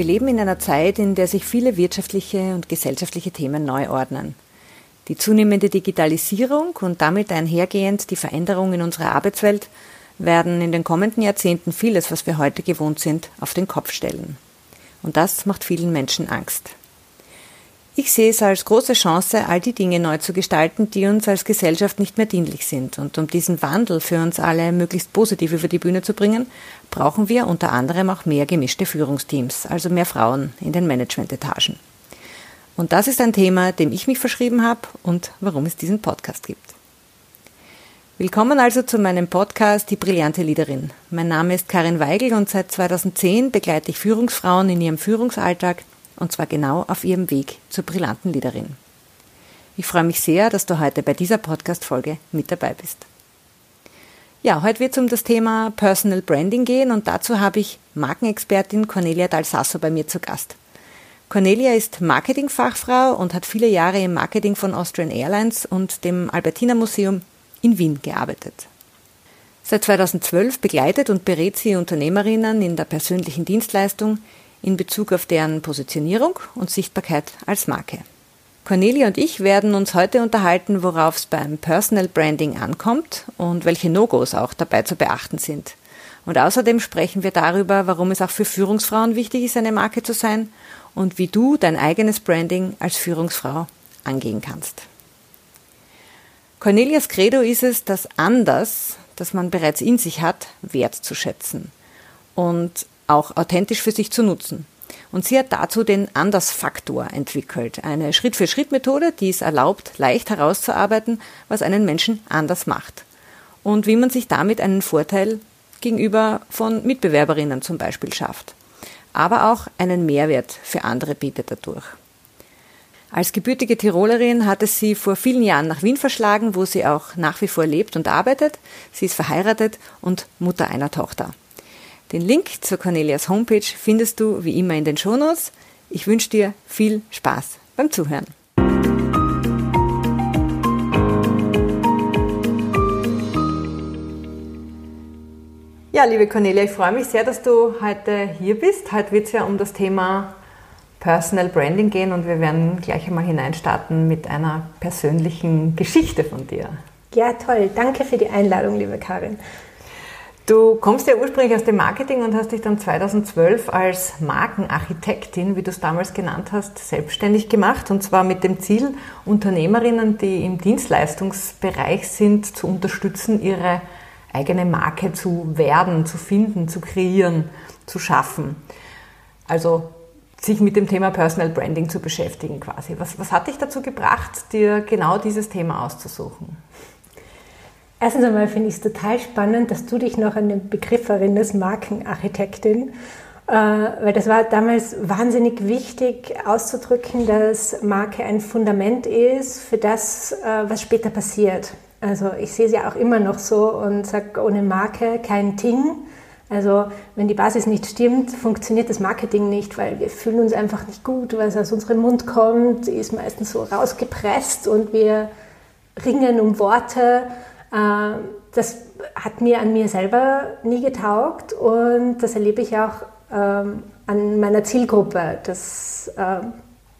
Wir leben in einer Zeit, in der sich viele wirtschaftliche und gesellschaftliche Themen neu ordnen. Die zunehmende Digitalisierung und damit einhergehend die Veränderung in unserer Arbeitswelt werden in den kommenden Jahrzehnten vieles, was wir heute gewohnt sind, auf den Kopf stellen. Und das macht vielen Menschen Angst. Ich sehe es als große Chance, all die Dinge neu zu gestalten, die uns als Gesellschaft nicht mehr dienlich sind. Und um diesen Wandel für uns alle möglichst positiv über die Bühne zu bringen, brauchen wir unter anderem auch mehr gemischte Führungsteams, also mehr Frauen in den Management-Etagen. Und das ist ein Thema, dem ich mich verschrieben habe und warum es diesen Podcast gibt. Willkommen also zu meinem Podcast Die brillante Leaderin. Mein Name ist Karin Weigl und seit 2010 begleite ich Führungsfrauen in ihrem Führungsalltag, und zwar genau auf ihrem Weg zur brillanten Leaderin. Ich freue mich sehr, dass du heute bei dieser Podcast-Folge mit dabei bist. Ja, heute wird es um das Thema Personal Branding gehen und dazu habe ich Markenexpertin Cornelia Dalsasso bei mir zu Gast. Cornelia ist Marketingfachfrau und hat viele Jahre im Marketing von Austrian Airlines und dem Albertina Museum in Wien gearbeitet. Seit 2012 begleitet und berät sie Unternehmerinnen in der persönlichen Dienstleistung, in Bezug auf deren Positionierung und Sichtbarkeit als Marke. Cornelia und ich werden uns heute unterhalten, worauf es beim Personal Branding ankommt und welche No-Gos auch dabei zu beachten sind. Und außerdem sprechen wir darüber, warum es auch für Führungsfrauen wichtig ist, eine Marke zu sein und wie du dein eigenes Branding als Führungsfrau angehen kannst. Cornelias Credo ist es, das Anders, das man bereits in sich hat, wertzuschätzen und auch authentisch für sich zu nutzen. Und sie hat dazu den Andersfaktor entwickelt, eine Schritt-für-Schritt-Methode, die es erlaubt, leicht herauszuarbeiten, was einen Menschen anders macht und wie man sich damit einen Vorteil gegenüber von Mitbewerberinnen zum Beispiel schafft, aber auch einen Mehrwert für andere bietet dadurch. Als gebürtige Tirolerin hat es sie vor vielen Jahren nach Wien verschlagen, wo sie auch nach wie vor lebt und arbeitet. Sie ist verheiratet und Mutter einer Tochter. Den Link zur Cornelias Homepage findest du wie immer in den Shownotes. Ich wünsche dir viel Spaß beim Zuhören. Ja, liebe Cornelia, ich freue mich sehr, dass du heute hier bist. Heute wird es ja um das Thema Personal Branding gehen und wir werden gleich einmal hineinstarten mit einer persönlichen Geschichte von dir. Ja, toll. Danke für die Einladung, liebe Karin. Du kommst ja ursprünglich aus dem Marketing und hast dich dann 2012 als Markenarchitektin, wie du es damals genannt hast, selbstständig gemacht. Und zwar mit dem Ziel, Unternehmerinnen, die im Dienstleistungsbereich sind, zu unterstützen, ihre eigene Marke zu werden, zu finden, zu kreieren, zu schaffen. Also sich mit dem Thema Personal Branding zu beschäftigen quasi. Was hat dich dazu gebracht, dir genau dieses Thema auszusuchen? Erstens einmal finde ich es total spannend, dass du dich noch an den Begriff erinnerst, Markenarchitektin, weil das war damals wahnsinnig wichtig auszudrücken, dass Marke ein Fundament ist für das, was später passiert. Also ich sehe es ja auch immer noch so und sage, ohne Marke kein Ting. Also wenn die Basis nicht stimmt, funktioniert das Marketing nicht, weil wir fühlen uns einfach nicht gut, was aus unserem Mund kommt, ist meistens so rausgepresst und wir ringen um Worte. Das hat mir an mir selber nie getaugt und das erlebe ich auch an meiner Zielgruppe, dass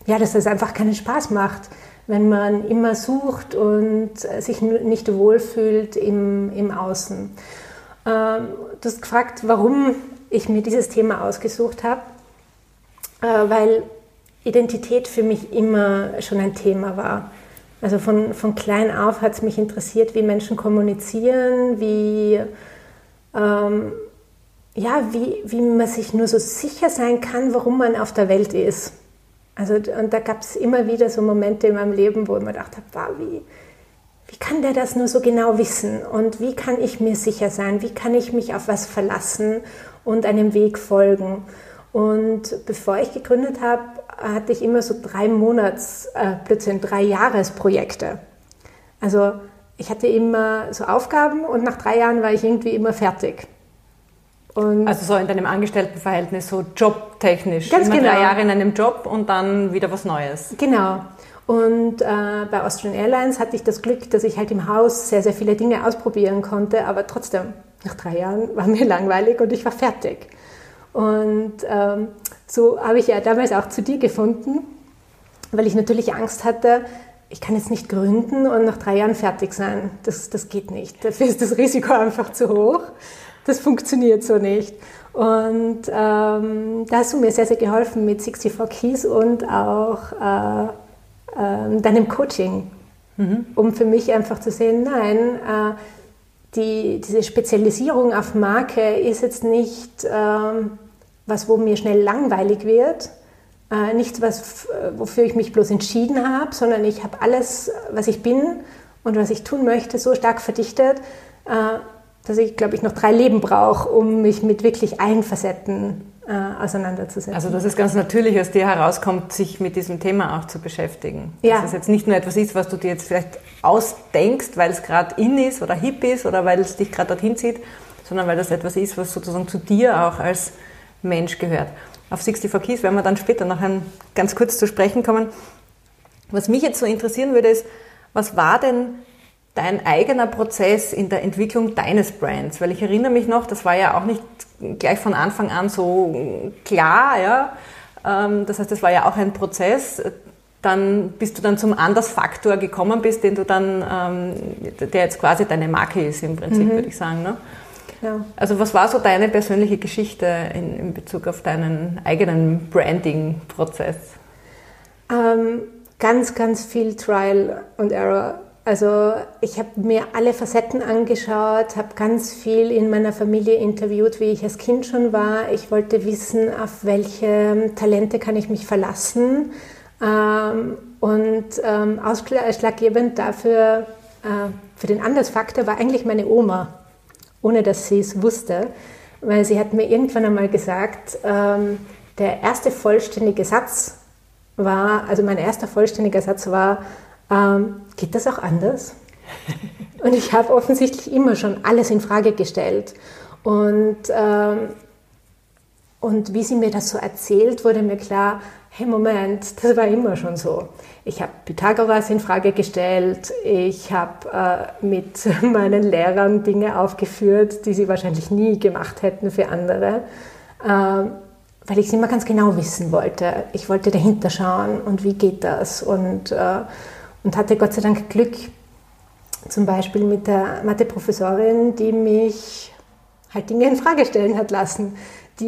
das einfach keinen Spaß macht, wenn man immer sucht und sich nicht wohlfühlt im Außen. Du hast gefragt, warum ich mir dieses Thema ausgesucht habe, weil Identität für mich immer schon ein Thema war. Also von klein auf hat es mich interessiert, wie Menschen kommunizieren, wie man sich nur so sicher sein kann, warum man auf der Welt ist. Also, und da gab es immer wieder so Momente in meinem Leben, wo ich mir gedacht habe, wow, wie kann der das nur so genau wissen? Und wie kann ich mir sicher sein? Wie kann ich mich auf was verlassen und einem Weg folgen? Und bevor ich gegründet habe, hatte ich immer so 3 Jahresprojekte. Also ich hatte immer so Aufgaben und nach 3 Jahren war ich irgendwie immer fertig. Und also so in deinem Angestelltenverhältnis, so jobtechnisch. Ganz immer genau. 3 Jahre in einem Job und dann wieder was Neues. Genau. Und bei Austrian Airlines hatte ich das Glück, dass ich halt im Haus sehr, sehr viele Dinge ausprobieren konnte, aber trotzdem, nach 3 Jahren war mir langweilig und ich war fertig. Und So habe ich ja damals auch zu dir gefunden, weil ich natürlich Angst hatte, ich kann jetzt nicht gründen und nach 3 Jahren fertig sein. Das geht nicht. Dafür ist das Risiko einfach zu hoch. Das funktioniert so nicht. Und da hast du mir sehr, sehr geholfen mit 64 Keys und auch deinem Coaching, um für mich einfach zu sehen, nein, diese Spezialisierung auf Marke ist jetzt nicht was, wo mir schnell langweilig wird, nichts, wofür ich mich bloß entschieden habe, sondern ich habe alles, was ich bin und was ich tun möchte, so stark verdichtet, dass ich, glaube ich, noch 3 Leben brauche, um mich mit wirklich allen Facetten auseinanderzusetzen. Also dass es ganz natürlich aus dir herauskommt, sich mit diesem Thema auch zu beschäftigen. Ja. Dass es jetzt nicht nur etwas ist, was du dir jetzt vielleicht ausdenkst, weil es gerade in ist oder hip ist oder weil es dich gerade dorthin zieht, sondern weil das etwas ist, was sozusagen zu dir auch als Mensch gehört. Auf 64 Keys werden wir dann später noch ganz kurz zu sprechen kommen. Was mich jetzt so interessieren würde, ist, was war denn dein eigener Prozess in der Entwicklung deines Brands? Weil ich erinnere mich noch, das war ja auch nicht gleich von Anfang an so klar, ja. Das heißt, das war ja auch ein Prozess. Dann bist du dann zum Andersfaktor gekommen bist, den du dann, der jetzt quasi deine Marke ist im Prinzip, würde ich sagen, ne? Ja. Also was war so deine persönliche Geschichte in Bezug auf deinen eigenen Branding-Prozess? Ganz, ganz viel Trial and Error. Also ich habe mir alle Facetten angeschaut, habe ganz viel in meiner Familie interviewt, wie ich als Kind schon war. Ich wollte wissen, auf welche Talente kann ich mich verlassen. Ausschlaggebend dafür, für den Andersfaktor, war eigentlich meine Oma, ohne dass sie es wusste, weil sie hat mir irgendwann einmal gesagt, der erste vollständige Satz war, also mein erster vollständiger Satz war, geht das auch anders? Und ich habe offensichtlich immer schon alles in Frage gestellt. Und wie sie mir das so erzählt, wurde mir klar, hey Moment, das war immer schon so. Ich habe Pythagoras in Frage gestellt, ich habe mit meinen Lehrern Dinge aufgeführt, die sie wahrscheinlich nie gemacht hätten für andere, weil ich es immer ganz genau wissen wollte. Ich wollte dahinter schauen und wie geht das, und hatte Gott sei Dank Glück, zum Beispiel mit der Mathe-Professorin, die mich halt Dinge in Frage stellen hat lassen. Für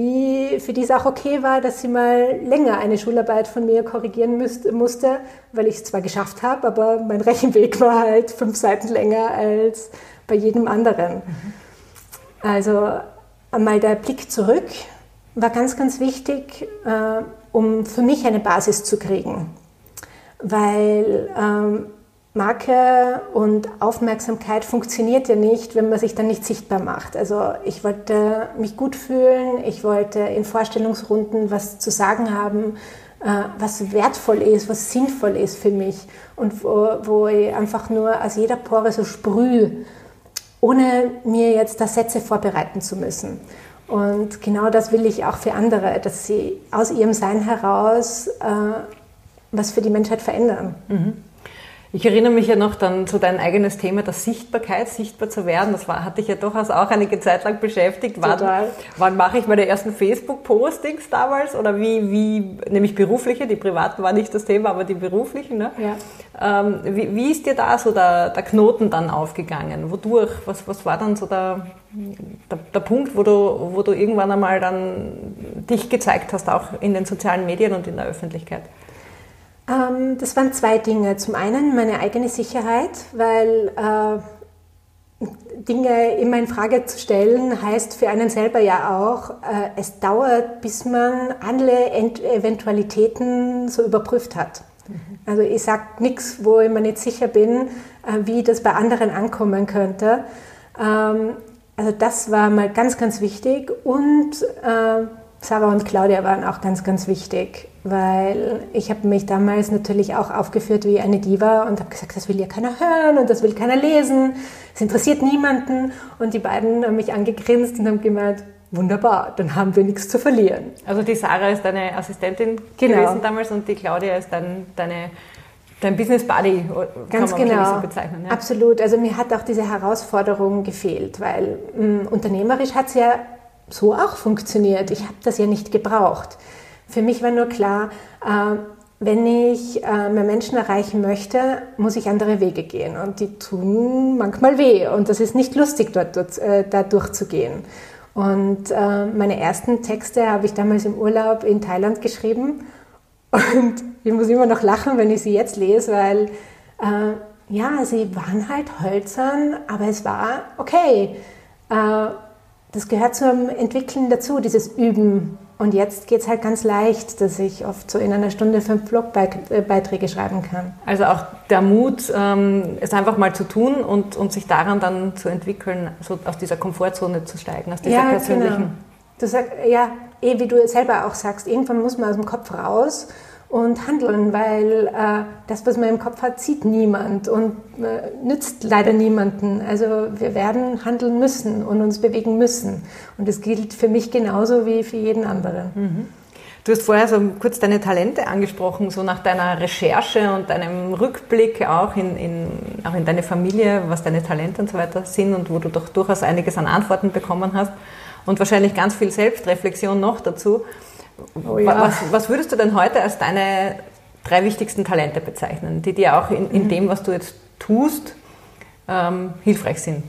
die es auch okay war, dass sie mal länger eine Schularbeit von mir korrigieren musste, weil ich es zwar geschafft habe, aber mein Rechenweg war halt 5 Seiten länger als bei jedem anderen. Also einmal der Blick zurück war ganz, ganz wichtig, um für mich eine Basis zu kriegen, weil Marke und Aufmerksamkeit funktioniert ja nicht, wenn man sich dann nicht sichtbar macht. Also ich wollte mich gut fühlen, ich wollte in Vorstellungsrunden was zu sagen haben, was wertvoll ist, was sinnvoll ist für mich und wo ich einfach nur aus jeder Pore so sprühe, ohne mir jetzt da Sätze vorbereiten zu müssen. Und genau das will ich auch für andere, dass sie aus ihrem Sein heraus was für die Menschheit verändern. Ich erinnere mich ja noch dann zu deinem eigenes Thema der Sichtbarkeit, sichtbar zu werden. Das hat dich ja durchaus auch einige Zeit lang beschäftigt. Wann mache ich meine ersten Facebook-Postings damals? Oder nämlich berufliche, die privaten war nicht das Thema, aber die beruflichen. Ne? Ja. Wie ist dir da so der Knoten dann aufgegangen? Wodurch? Was war dann so der Punkt, wo du irgendwann einmal dann dich gezeigt hast, auch in den sozialen Medien und in der Öffentlichkeit? Das waren 2 Dinge. Zum einen meine eigene Sicherheit, weil Dinge immer in Frage zu stellen, heißt für einen selber ja auch, es dauert, bis man alle Eventualitäten so überprüft hat. Also ich sage nichts, wo ich mir nicht sicher bin, wie das bei anderen ankommen könnte. Also das war mal ganz, ganz wichtig. Und Sarah und Claudia waren auch ganz, ganz wichtig, weil ich habe mich damals natürlich auch aufgeführt wie eine Diva und habe gesagt, das will ja keiner hören und das will keiner lesen, es interessiert niemanden. Und die beiden haben mich angegrinst und haben gemeint, wunderbar, dann haben wir nichts zu verlieren. Also die Sarah ist deine Assistentin gewesen damals und die Claudia ist dann dein Business Buddy, ganz kann man genau so bezeichnen. Ja. Absolut, also mir hat auch diese Herausforderung gefehlt, weil unternehmerisch hat es ja so auch funktioniert. Ich habe das ja nicht gebraucht. Für mich war nur klar, wenn ich mehr Menschen erreichen möchte, muss ich andere Wege gehen. Und die tun manchmal weh. Und das ist nicht lustig, da durchzugehen. Und meine ersten Texte habe ich damals im Urlaub in Thailand geschrieben. Und ich muss immer noch lachen, wenn ich sie jetzt lese, weil ja, sie waren halt hölzern, aber es war okay. Das gehört zum Entwickeln dazu, dieses Üben. Und jetzt geht es halt ganz leicht, dass ich oft so in einer Stunde 5 Blogbeiträge schreiben kann. Also auch der Mut, es einfach mal zu tun und sich daran dann zu entwickeln, so aus dieser Komfortzone zu steigen, aus dieser persönlichen. Genau. Du sagst, ja, wie du selber auch sagst, irgendwann muss man aus dem Kopf raus und handeln, weil das, was man im Kopf hat, sieht niemand und nützt leider niemanden. Also wir werden handeln müssen und uns bewegen müssen. Und das gilt für mich genauso wie für jeden anderen. Mhm. Du hast vorher so kurz deine Talente angesprochen, so nach deiner Recherche und deinem Rückblick auch in deine Familie, was deine Talente und so weiter sind und wo du doch durchaus einiges an Antworten bekommen hast und wahrscheinlich ganz viel Selbstreflexion noch dazu. Oh ja. Was würdest du denn heute als deine 3 wichtigsten Talente bezeichnen, die dir auch in dem, was du jetzt tust, hilfreich sind?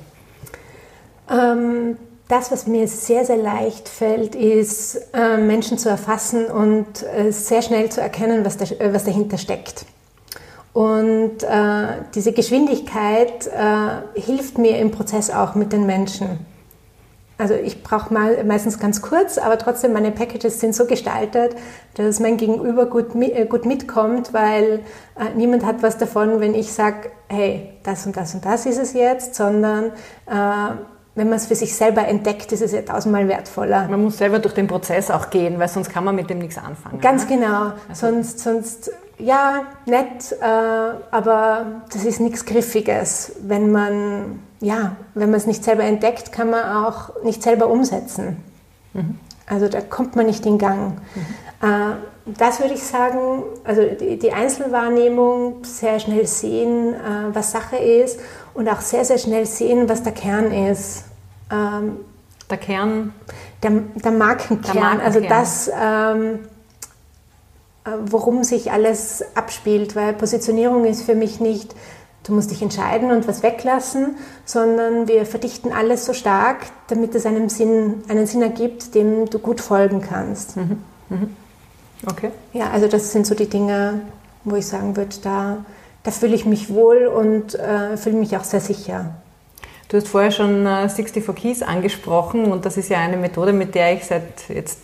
Das, was mir sehr, sehr leicht fällt, ist, Menschen zu erfassen und sehr schnell zu erkennen, was dahinter steckt. Und diese Geschwindigkeit hilft mir im Prozess auch mit den Menschen. Also ich brauche meistens ganz kurz, aber trotzdem meine Packages sind so gestaltet, dass mein Gegenüber gut mitkommt, weil niemand hat was davon, wenn ich sage, hey, das und das und das ist es jetzt, sondern wenn man es für sich selber entdeckt, ist es ja 1000-mal wertvoller. Man muss selber durch den Prozess auch gehen, weil sonst kann man mit dem nichts anfangen. Ganz genau, also sonst ja, nett, aber das ist nichts Griffiges. Wenn man es nicht selber entdeckt, kann man auch nicht selber umsetzen. Mhm. Also da kommt man nicht in Gang. Mhm. Das würde ich sagen, also die Einzelwahrnehmung, sehr schnell sehen, was Sache ist und auch sehr, sehr schnell sehen, was der Kern ist. Der Kern? Der Markenkern, also das, worum sich alles abspielt, weil Positionierung ist für mich nicht, du musst dich entscheiden und was weglassen, sondern wir verdichten alles so stark, damit es einen Sinn ergibt, dem du gut folgen kannst. Mhm. Mhm. Okay. Ja, also das sind so die Dinge, wo ich sagen würde, da fühle ich mich wohl und fühle mich auch sehr sicher. Du hast vorher schon 64 Keys angesprochen und das ist ja eine Methode, mit der ich seit jetzt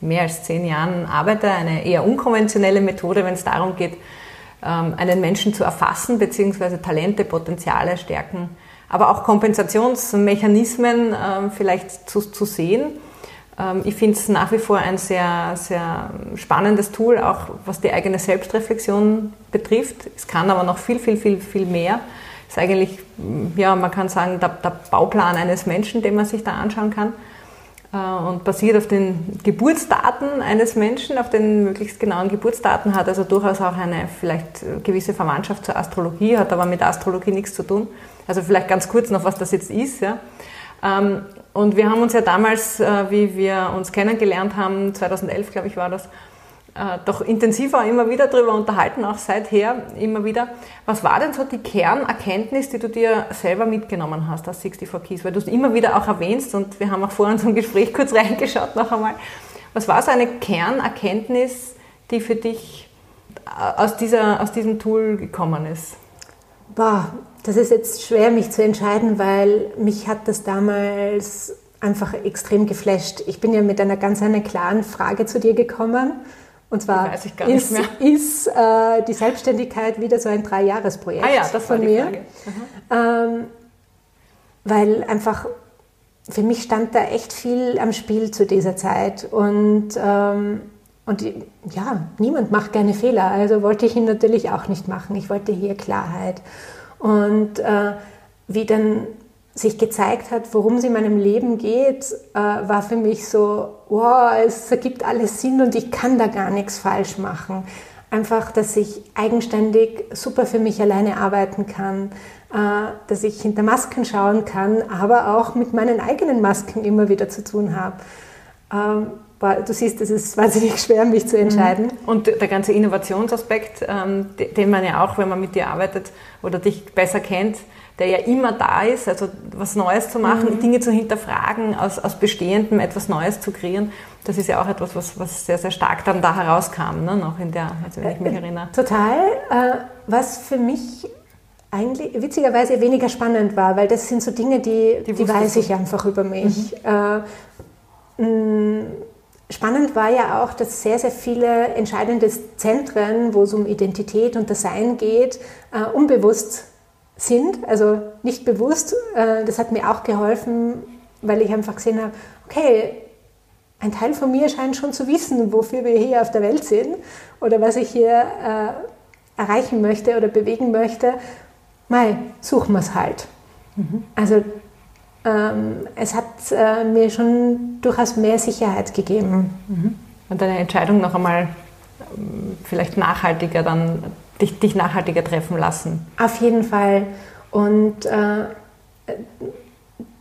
mehr als 10 Jahren arbeite, eine eher unkonventionelle Methode, wenn es darum geht, einen Menschen zu erfassen, beziehungsweise Talente, Potenziale, Stärken, aber auch Kompensationsmechanismen vielleicht zu sehen. Ich finde es nach wie vor ein sehr, sehr spannendes Tool, auch was die eigene Selbstreflexion betrifft. Es kann aber noch viel, viel, viel, viel mehr. Es ist eigentlich, ja, man kann sagen, der Bauplan eines Menschen, den man sich da anschauen kann. Und basiert auf den Geburtsdaten eines Menschen, auf den möglichst genauen Geburtsdaten, hat also durchaus auch eine vielleicht gewisse Verwandtschaft zur Astrologie, hat aber mit Astrologie nichts zu tun. Also vielleicht ganz kurz noch, was das jetzt ist. Ja. Und wir haben uns ja damals, wie wir uns kennengelernt haben, 2011, glaube ich, war das, doch intensiver immer wieder darüber unterhalten, auch seither immer wieder. Was war denn so die Kernerkenntnis, die du dir selber mitgenommen hast aus 64 Keys? Weil du es immer wieder auch erwähnst und wir haben auch vor unserem Gespräch kurz reingeschaut noch einmal. Was war so eine Kernerkenntnis, die für dich aus diesem Tool gekommen ist? Boah, das ist jetzt schwer, mich zu entscheiden, weil mich hat das damals einfach extrem geflasht. Ich bin ja mit einer ganz klaren Frage zu dir gekommen. Und zwar ist die Selbstständigkeit wieder so ein 3-Jahres-Projekt von mir. Weil einfach für mich stand da echt viel am Spiel zu dieser Zeit. Und ja, niemand macht gerne Fehler, also wollte ich ihn natürlich auch nicht machen. Ich wollte hier Klarheit. Und wie dann sich gezeigt hat, worum es in meinem Leben geht, war für mich so, wow, es ergibt alles Sinn und ich kann da gar nichts falsch machen. Einfach, dass ich eigenständig super für mich alleine arbeiten kann, dass ich hinter Masken schauen kann, aber auch mit meinen eigenen Masken immer wieder zu tun habe. Du siehst, es ist wahnsinnig schwer, mich zu entscheiden. Und der ganze Innovationsaspekt, den man ja auch, wenn man mit dir arbeitet oder dich besser kennt, der ja immer da ist, also was Neues zu machen, Dinge zu hinterfragen, aus Bestehendem etwas Neues zu kreieren, das ist ja auch etwas, was sehr, sehr stark dann da herauskam, ne? Noch in der, also wenn ich mich erinnere. Total, was für mich eigentlich witzigerweise weniger spannend war, weil das sind so Dinge, die weiß ich einfach über mich. Spannend war ja auch, dass sehr, sehr viele entscheidende Zentren, wo es um Identität und Dasein geht, unbewusst sind, also nicht bewusst. Das hat mir auch geholfen, weil ich einfach gesehen habe, okay, ein Teil von mir scheint schon zu wissen, wofür wir hier auf der Welt sind oder was ich hier erreichen möchte oder bewegen möchte. Mei, suchen wir es halt. Also es hat mir schon durchaus mehr Sicherheit gegeben. Und deine Entscheidung noch einmal vielleicht nachhaltiger dann dich nachhaltiger treffen lassen. Auf jeden Fall. Und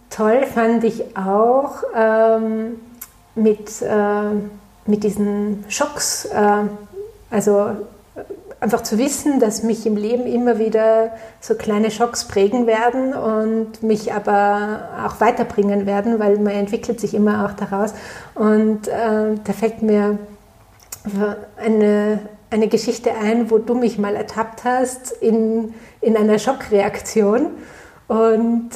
toll fand ich auch mit diesen Schocks, also einfach zu wissen, dass mich im Leben immer wieder so kleine Schocks prägen werden und mich aber auch weiterbringen werden, weil man entwickelt sich immer auch daraus. Und da fällt mir eine Geschichte ein, wo du mich mal ertappt hast in einer Schockreaktion. Und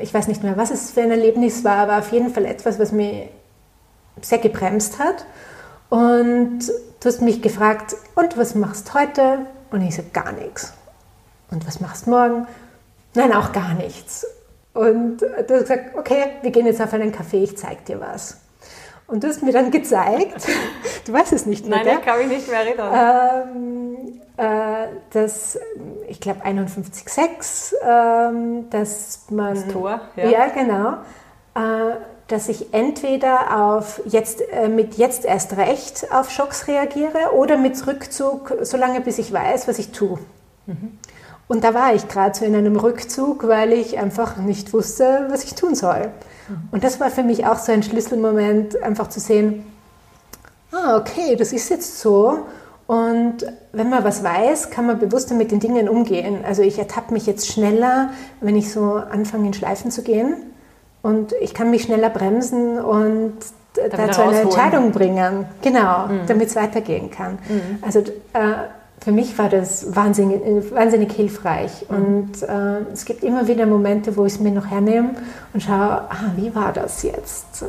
ich weiß nicht mehr, was es für ein Erlebnis war, aber auf jeden Fall etwas, was mich sehr gebremst hat. Und du hast mich gefragt, und was machst du heute? Und ich so, gar nichts. Und was machst du morgen? Nein, auch gar nichts. Und du hast gesagt, okay, wir gehen jetzt auf einen Café, ich zeig dir was. Und du hast mir dann gezeigt, du weißt es nicht mehr. Nein, da kann ich nicht mehr erinnern. Das, ich glaube, 51,6, dass man... Das Tor, ja. Ja, genau. Dass ich entweder auf jetzt, mit jetzt erst recht auf Schocks reagiere oder mit Rückzug, solange bis ich weiß, was ich tue. Und da war ich gerade so in einem Rückzug, weil ich einfach nicht wusste, was ich tun soll. Und das war für mich auch so ein Schlüsselmoment, einfach zu sehen, ah, okay, das ist jetzt so. Und wenn man was weiß, kann man bewusster mit den Dingen umgehen. Also ich ertappe mich jetzt schneller, wenn ich so anfange, in Schleifen zu gehen. Und ich kann mich schneller bremsen und dazu eine Entscheidung bringen, genau, damit es weitergehen kann. Also für mich war das wahnsinnig hilfreich. Und es gibt immer wieder Momente, wo ich es mir noch hernehme und schaue, wie war das jetzt?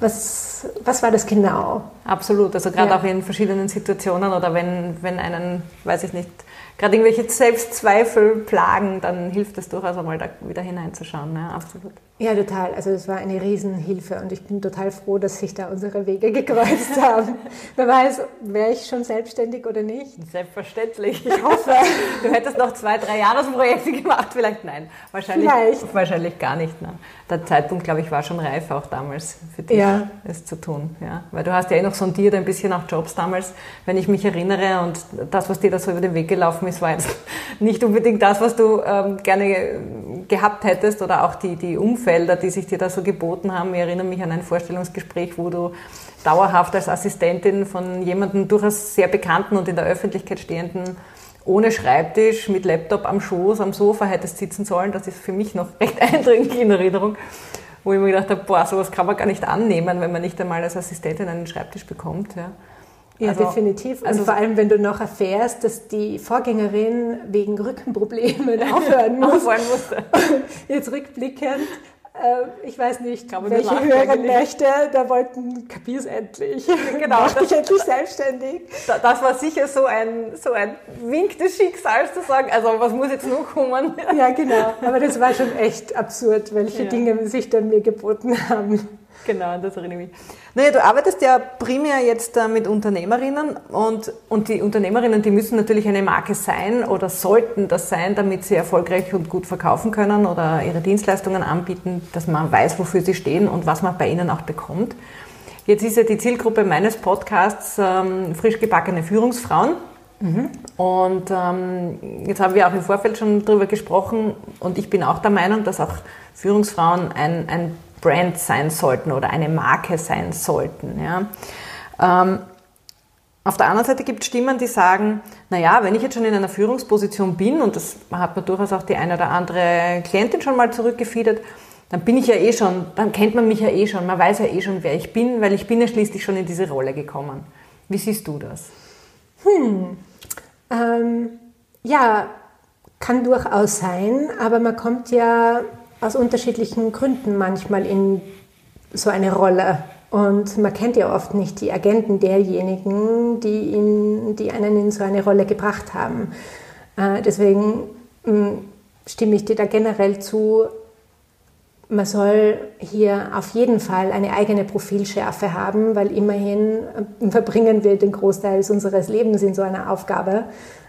Was war das genau? Absolut, also gerade auch in verschiedenen Situationen oder wenn einen, weiß ich nicht, gerade irgendwelche Selbstzweifel plagen, dann hilft es durchaus einmal, da wieder hineinzuschauen. Ja, absolut. Ja, total. Also es war eine Riesenhilfe und ich bin total froh, dass sich da unsere Wege gekreuzt haben. Wer weiß, wäre ich schon selbstständig oder nicht? Selbstverständlich. Ich hoffe. Du hättest noch 2-3 Jahresprojekte gemacht, vielleicht nein. Wahrscheinlich gar nicht. Ne? Der Zeitpunkt, glaube ich, war schon reif auch damals für dich, es zu tun. Ja? Weil du hast ja noch sondiert ein bisschen nach Jobs damals, wenn ich mich erinnere, und das, was dir da so über den Weg gelaufen ist, es war jetzt nicht unbedingt das, was du gerne gehabt hättest, oder auch die Umfelder, die sich dir da so geboten haben. Ich erinnere mich an ein Vorstellungsgespräch, wo du dauerhaft als Assistentin von jemandem durchaus sehr bekannten und in der Öffentlichkeit stehenden, ohne Schreibtisch, mit Laptop am Schoß, am Sofa hättest sitzen sollen. Das ist für mich noch recht eindringlich in Erinnerung, wo ich mir gedacht habe, sowas kann man gar nicht annehmen, wenn man nicht einmal als Assistentin einen Schreibtisch bekommt, ja. Ja, also, definitiv. Also vor allem, wenn du noch erfährst, dass die Vorgängerin wegen Rückenproblemen aufhören musste. Jetzt rückblickend, ich weiß nicht, welche höheren Mächte da wollten, kapier's endlich. Genau, mach dich endlich selbstständig. Das war sicher so ein Wink des Schicksals, zu sagen, also was muss jetzt noch kommen? Ja, genau. Aber das war schon echt absurd, welche Dinge sich dann mir geboten haben. Genau, das erinnere ich mich. Naja, du arbeitest ja primär jetzt mit Unternehmerinnen und die Unternehmerinnen, die müssen natürlich eine Marke sein oder sollten das sein, damit sie erfolgreich und gut verkaufen können oder ihre Dienstleistungen anbieten, dass man weiß, wofür sie stehen und was man bei ihnen auch bekommt. Jetzt ist ja die Zielgruppe meines Podcasts frisch gebackene Führungsfrauen. Und jetzt haben wir auch im Vorfeld schon drüber gesprochen und ich bin auch der Meinung, dass auch Führungsfrauen ein Brand sein sollten oder eine Marke sein sollten. Ja. Auf der anderen Seite gibt es Stimmen, die sagen, naja, wenn ich jetzt schon in einer Führungsposition bin, und das hat mir durchaus auch die eine oder andere Klientin schon mal zurückgefeedert, dann bin ich ja eh schon, dann kennt man mich ja eh schon, man weiß ja eh schon, wer ich bin, weil ich bin ja schließlich schon in diese Rolle gekommen. Wie siehst du das? Ja, kann durchaus sein, aber man kommt ja aus unterschiedlichen Gründen manchmal in so eine Rolle. Und man kennt ja oft nicht die Agenten derjenigen, die einen in so eine Rolle gebracht haben. Deswegen stimme ich dir da generell zu, man soll hier auf jeden Fall eine eigene Profilschärfe haben, weil immerhin verbringen wir den Großteil unseres Lebens in so einer Aufgabe.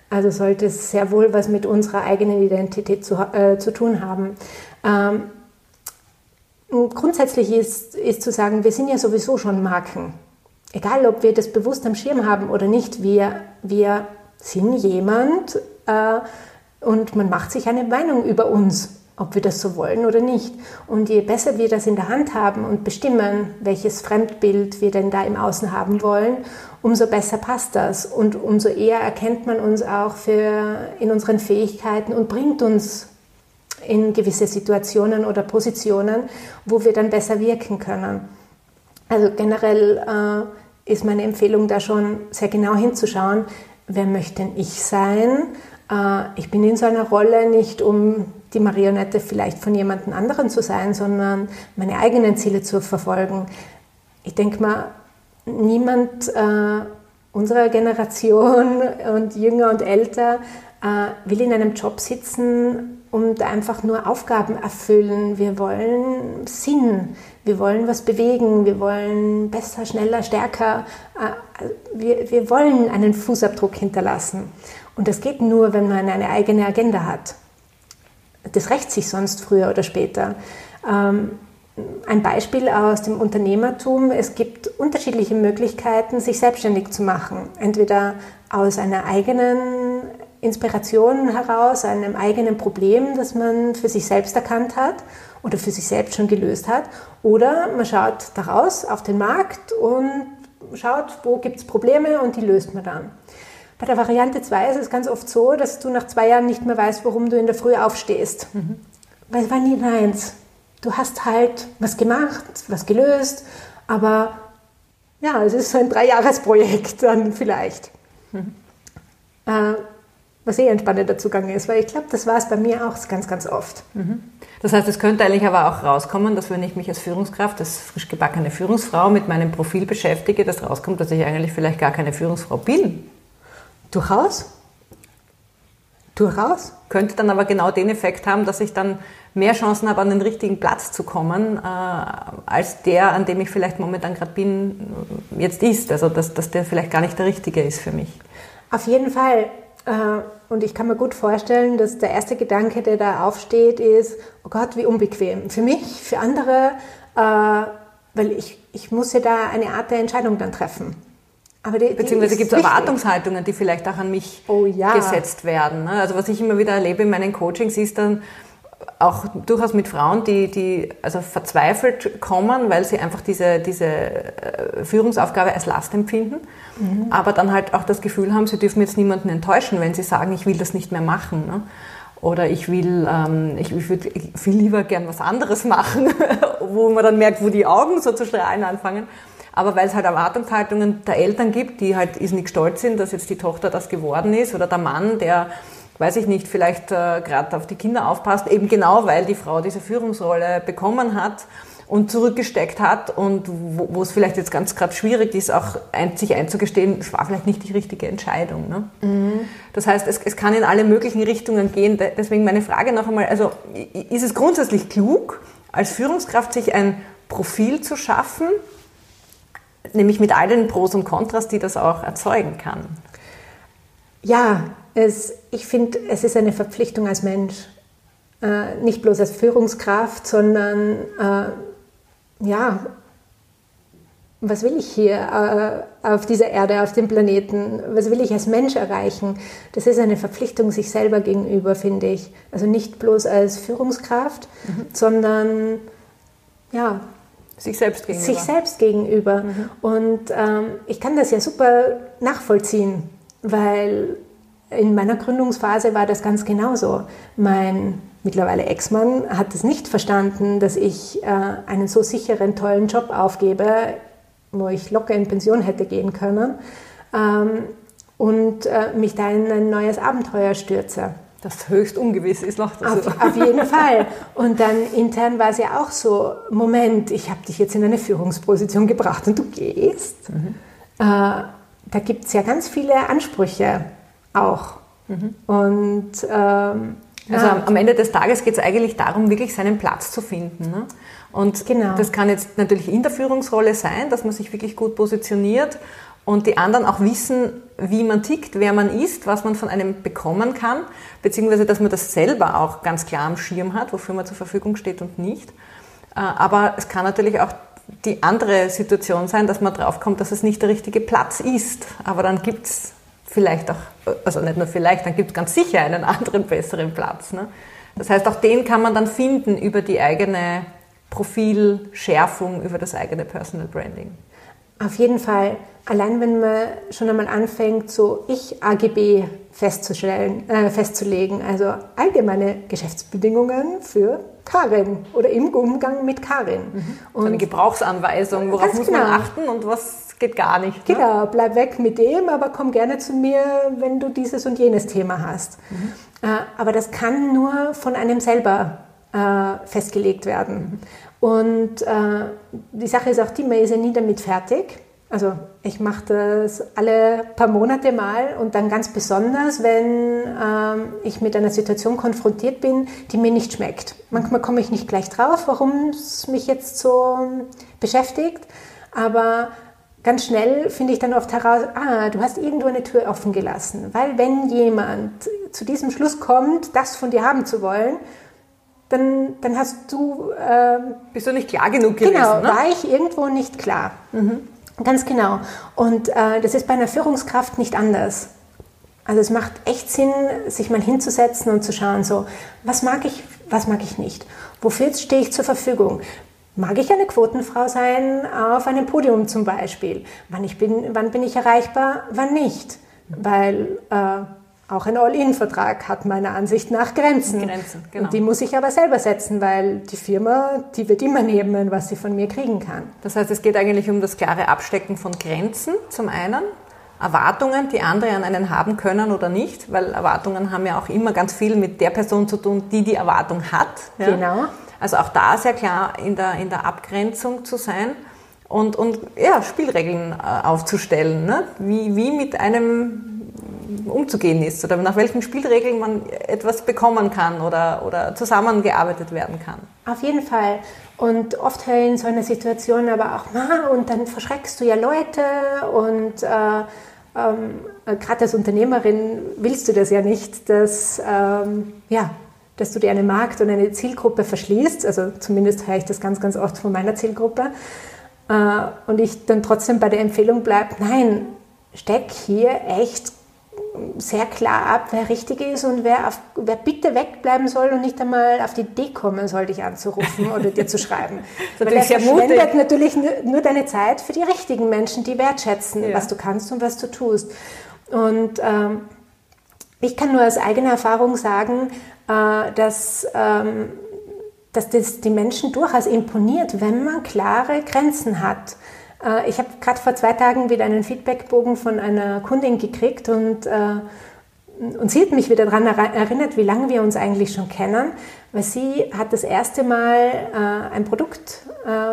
Also sollte es sehr wohl was mit unserer eigenen Identität zu tun haben. Grundsätzlich ist zu sagen, wir sind ja sowieso schon Marken. Egal, ob wir das bewusst am Schirm haben oder nicht, wir sind jemand und man macht sich eine Meinung über uns, ob wir das so wollen oder nicht. Und je besser wir das in der Hand haben und bestimmen, welches Fremdbild wir denn da im Außen haben wollen, umso besser passt das. Und umso eher erkennt man uns auch in unseren Fähigkeiten und bringt uns in gewisse Situationen oder Positionen, wo wir dann besser wirken können. Also generell ist meine Empfehlung, da schon sehr genau hinzuschauen, wer möchte denn ich sein? Ich bin in so einer Rolle nicht, um die Marionette vielleicht von jemandem anderen zu sein, sondern meine eigenen Ziele zu verfolgen. Ich denke mal, niemand unserer Generation und jünger und älter will in einem Job sitzen und einfach nur Aufgaben erfüllen. Wir wollen Sinn, wir wollen was bewegen, wir wollen besser, schneller, stärker. Wir wollen einen Fußabdruck hinterlassen. Und das geht nur, wenn man eine eigene Agenda hat. Das rächt sich sonst früher oder später. Ein Beispiel aus dem Unternehmertum: Es gibt unterschiedliche Möglichkeiten, sich selbstständig zu machen. Entweder aus einer eigenen Inspiration heraus, einem eigenen Problem, das man für sich selbst erkannt hat oder für sich selbst schon gelöst hat. Oder man schaut daraus auf den Markt und schaut, wo gibt es Probleme und die löst man dann. Bei der Variante 2 ist es ganz oft so, dass du nach 2 Jahren nicht mehr weißt, warum du in der Früh aufstehst. Mhm. Weil es war nie deins. Du hast halt was gemacht, was gelöst, aber ja, es ist so ein 3-Jahres-Projekt dann vielleicht. Mhm. Was sehr entspannender Zugang ist, weil ich glaube, das war es bei mir auch ganz, ganz oft. Mhm. Das heißt, es könnte eigentlich aber auch rauskommen, dass wenn ich mich als Führungskraft, als frisch gebackene Führungsfrau mit meinem Profil beschäftige, dass rauskommt, dass ich eigentlich vielleicht gar keine Führungsfrau bin. Durchaus. Könnte dann aber genau den Effekt haben, dass ich dann mehr Chancen habe, an den richtigen Platz zu kommen, als der, an dem ich vielleicht momentan gerade bin, jetzt ist. Also, dass der vielleicht gar nicht der richtige ist für mich. Auf jeden Fall. Und ich kann mir gut vorstellen, dass der erste Gedanke, der da aufsteht, ist, oh Gott, wie unbequem. Für mich, für andere, weil ich muss ja da eine Art der Entscheidung dann treffen. Aber beziehungsweise gibt es Erwartungshaltungen, die vielleicht auch an mich gesetzt werden. Also was ich immer wieder erlebe in meinen Coachings ist dann auch durchaus mit Frauen, die also verzweifelt kommen, weil sie einfach diese Führungsaufgabe als Last empfinden, aber dann halt auch das Gefühl haben, sie dürfen jetzt niemanden enttäuschen, wenn sie sagen, ich will das nicht mehr machen. Ne? Oder ich will lieber gern was anderes machen, wo man dann merkt, wo die Augen so zu strahlen anfangen. Aber weil es halt Erwartungshaltungen der Eltern gibt, die halt irrsinnig stolz sind, dass jetzt die Tochter das geworden ist oder der Mann, der weiß ich nicht, vielleicht gerade auf die Kinder aufpasst, eben genau, weil die Frau diese Führungsrolle bekommen hat und zurückgesteckt hat und wo es vielleicht jetzt ganz gerade schwierig ist, auch sich einzugestehen, es war vielleicht nicht die richtige Entscheidung. Ne? Mhm. Das heißt, es kann in alle möglichen Richtungen gehen. Deswegen meine Frage noch einmal, also ist es grundsätzlich klug, als Führungskraft sich ein Profil zu schaffen, nämlich mit all den Pros und Kontras, die das auch erzeugen kann? Ja, ich finde, es ist eine Verpflichtung als Mensch, nicht bloß als Führungskraft, sondern was will ich hier auf dieser Erde, auf dem Planeten, was will ich als Mensch erreichen? Das ist eine Verpflichtung sich selber gegenüber, finde ich. Also nicht bloß als Führungskraft, sondern ja, sich selbst gegenüber. Sich selbst gegenüber. Mhm. Und ich kann das ja super nachvollziehen, weil in meiner Gründungsphase war das ganz genauso. Mein mittlerweile Ex-Mann hat es nicht verstanden, dass ich einen so sicheren, tollen Job aufgebe, wo ich locker in Pension hätte gehen können, und mich da in ein neues Abenteuer stürze. Das höchst ungewiss ist noch. Auf jeden Fall. Und dann intern war es ja auch so, Moment, ich habe dich jetzt in eine Führungsposition gebracht und du gehst. Mhm. Da gibt es ja ganz viele Ansprüche auch. Mhm. Und also am Ende des Tages geht es eigentlich darum, wirklich seinen Platz zu finden. Ne? Und genau. Das kann jetzt natürlich in der Führungsrolle sein, dass man sich wirklich gut positioniert und die anderen auch wissen, wie man tickt, wer man ist, was man von einem bekommen kann, beziehungsweise dass man das selber auch ganz klar am Schirm hat, wofür man zur Verfügung steht und nicht. Aber es kann natürlich auch die andere Situation sein, dass man draufkommt, dass es nicht der richtige Platz ist. Aber dann gibt es vielleicht auch, also nicht nur vielleicht, dann gibt es ganz sicher einen anderen, besseren Platz. Ne? Das heißt, auch den kann man dann finden über die eigene Profilschärfung, über das eigene Personal Branding. Auf jeden Fall. Allein wenn man schon einmal anfängt, so Ich-AGB festzulegen, also allgemeine Geschäftsbedingungen für Karin oder im Umgang mit Karin. Mhm. Und eine Gebrauchsanweisung, worauf muss man achten und was geht gar nicht. Ne? Genau, bleib weg mit dem, aber komm gerne zu mir, wenn du dieses und jenes Thema hast. Mhm. Aber das kann nur von einem selber festgelegt werden. Mhm. Und die Sache ist auch die, man ist ja nie damit fertig. Also ich mache das alle paar Monate mal und dann ganz besonders, wenn ich mit einer Situation konfrontiert bin, die mir nicht schmeckt. Manchmal komme ich nicht gleich drauf, warum es mich jetzt so beschäftigt, aber ganz schnell finde ich dann oft heraus, du hast irgendwo eine Tür offen gelassen, weil wenn jemand zu diesem Schluss kommt, das von dir haben zu wollen, dann hast du... bist du nicht klar genug gewesen? Genau, ne? War ich irgendwo nicht klar. Mhm. Ganz genau. Und das ist bei einer Führungskraft nicht anders. Also es macht echt Sinn, sich mal hinzusetzen und zu schauen, so, was mag ich nicht? Wofür stehe ich zur Verfügung? Mag ich eine Quotenfrau sein auf einem Podium zum Beispiel? Wann bin ich erreichbar, wann nicht? Weil auch ein All-In-Vertrag hat meiner Ansicht nach Grenzen, genau. Und die muss ich aber selber setzen, weil die Firma, die wird immer nehmen, was sie von mir kriegen kann. Das heißt, es geht eigentlich um das klare Abstecken von Grenzen zum einen, Erwartungen, die andere an einen haben können oder nicht, weil Erwartungen haben ja auch immer ganz viel mit der Person zu tun, die die Erwartung hat. Ja? Genau. Also auch da sehr klar in der Abgrenzung zu sein. Und ja, Spielregeln aufzustellen, ne? Wie mit einem umzugehen ist oder nach welchen Spielregeln man etwas bekommen kann oder zusammengearbeitet werden kann. Auf jeden Fall. Und oft höre ich in so einer Situation aber auch, und dann verschreckst du ja Leute und gerade als Unternehmerin willst du das ja nicht, dass du dir eine Markt- und eine Zielgruppe verschließt. Also zumindest höre ich das ganz, ganz oft von meiner Zielgruppe. Und ich dann trotzdem bei der Empfehlung bleibe, nein, steck hier echt sehr klar ab, wer richtig ist und wer bitte wegbleiben soll und nicht einmal auf die Idee kommen soll, dich anzurufen oder dir zu schreiben. Weil das verschwendet natürlich nur deine Zeit für die richtigen Menschen, die wertschätzen, was du kannst und was du tust. Und ich kann nur aus eigener Erfahrung sagen, dass das die Menschen durchaus imponiert, wenn man klare Grenzen hat. Ich habe gerade vor 2 Tagen wieder einen Feedbackbogen von einer Kundin gekriegt und sie hat mich wieder daran erinnert, wie lange wir uns eigentlich schon kennen, weil sie hat das erste Mal ein Produkt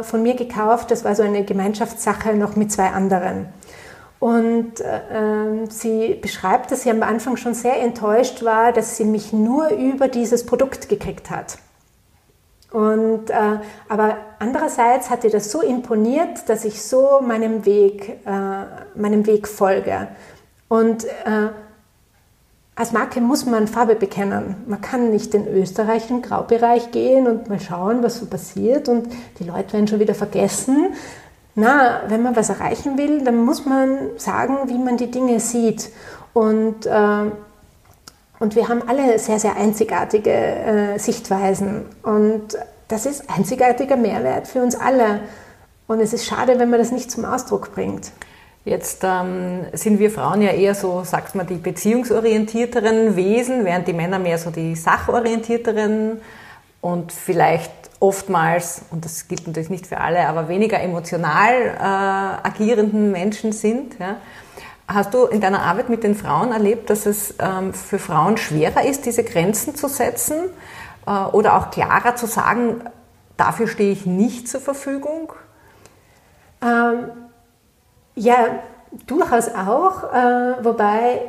von mir gekauft, das war so eine Gemeinschaftssache noch mit 2 anderen. Und sie beschreibt, dass sie am Anfang schon sehr enttäuscht war, dass sie mich nur über dieses Produkt gekriegt hat. Und aber andererseits hat ihr das so imponiert, dass ich so meinem Weg folge. Und als Marke muss man Farbe bekennen. Man kann nicht in Österreich in den Graubereich gehen und mal schauen, was so passiert und die Leute werden schon wieder vergessen. Na, wenn man was erreichen will, dann muss man sagen, wie man die Dinge sieht. Und wir haben alle sehr, sehr einzigartige Sichtweisen. Und Das ist einzigartiger Mehrwert für uns alle. Und es ist schade, wenn man das nicht zum Ausdruck bringt. Jetzt sind wir Frauen ja eher so, sagt man, die beziehungsorientierteren Wesen, während die Männer mehr so die sachorientierteren und vielleicht oftmals, und das gilt natürlich nicht für alle, aber weniger emotional agierenden Menschen sind. Ja. Hast du in deiner Arbeit mit den Frauen erlebt, dass es für Frauen schwerer ist, diese Grenzen zu setzen oder auch klarer zu sagen, dafür stehe ich nicht zur Verfügung? Ja, durchaus auch, wobei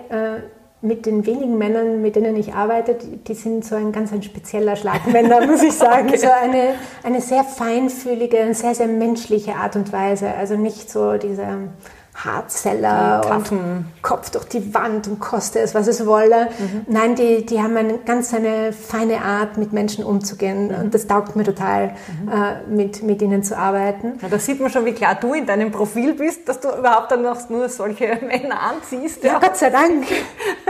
mit den wenigen Männern, mit denen ich arbeite, die sind so ein spezieller Schlag Männer, muss ich sagen. Okay. So eine sehr feinfühlige, eine sehr, sehr menschliche Art und Weise. Also nicht so diese Hardseller und Kopf durch die Wand und koste es, was es wolle. Mhm. Nein, die haben eine ganz feine Art, mit Menschen umzugehen. Mhm. Und das taugt mir total, mit ihnen zu arbeiten. Ja, da sieht man schon, wie klar du in deinem Profil bist, dass du überhaupt dann noch nur solche Männer anziehst. Ja, ja. Gott sei Dank.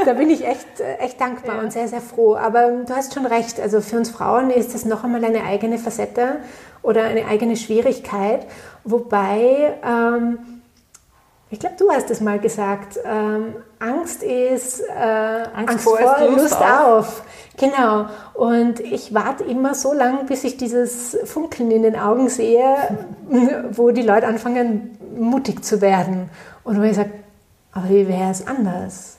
Da bin ich echt dankbar und sehr, sehr froh. Aber du hast schon recht. Also für uns Frauen ist das noch einmal eine eigene Facette oder eine eigene Schwierigkeit. Wobei... ich glaube, du hast es mal gesagt. Angst ist Angst vor Lust auf. Genau. Und ich warte immer so lange, bis ich dieses Funkeln in den Augen sehe, wo die Leute anfangen, mutig zu werden. Und wo ich sage, aber wie wäre es anders?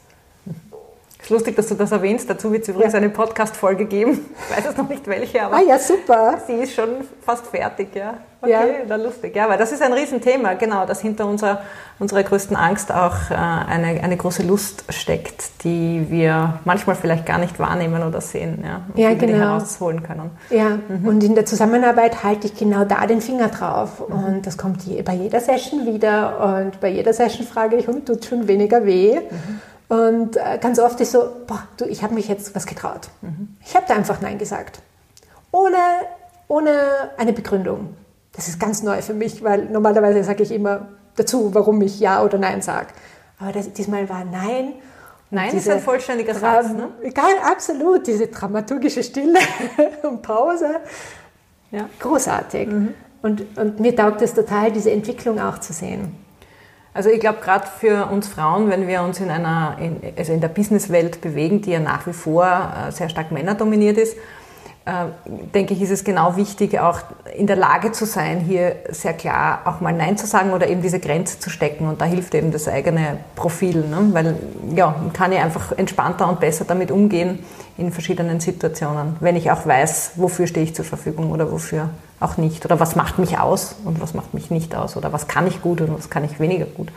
Es ist lustig, dass du das erwähnst. Dazu wird es übrigens eine Podcast-Folge geben. Ich weiß es noch nicht welche, aber ja, super. Sie ist schon fast fertig. Ja. Okay, ja, lustig. Ja, weil das ist ein Riesenthema, genau, dass hinter unserer größten Angst auch eine große Lust steckt, die wir manchmal vielleicht gar nicht wahrnehmen oder sehen, ja, und ja, genau, die herausholen können. Ja, und in der Zusammenarbeit halte ich genau da den Finger drauf und das kommt bei jeder Session wieder und bei jeder Session frage ich, und tut schon weniger weh. Und ganz oft ist so, boah, du, ich habe mich jetzt was getraut. Ich habe da einfach Nein gesagt. Ohne eine Begründung. Das ist ganz neu für mich, weil normalerweise sage ich immer dazu, warum ich Ja oder Nein sage. Aber diesmal war Nein. Nein ist ein vollständiger Satz, ne? Egal, absolut. Diese dramaturgische Stille und Pause. Ja. Großartig. Und mir taugt es total, diese Entwicklung auch zu sehen. Also ich glaube, gerade für uns Frauen, wenn wir uns in der Businesswelt bewegen, die ja nach wie vor sehr stark männerdominiert ist, denke ich, ist es genau wichtig, auch in der Lage zu sein, hier sehr klar auch mal Nein zu sagen oder eben diese Grenze zu stecken. Und da hilft eben das eigene Profil, ne? Weil ja, man kann ja einfach entspannter und besser damit umgehen in verschiedenen Situationen, wenn ich auch weiß, wofür stehe ich zur Verfügung oder wofür auch nicht. Oder was macht mich aus und was macht mich nicht aus. Oder was kann ich gut und was kann ich weniger gut.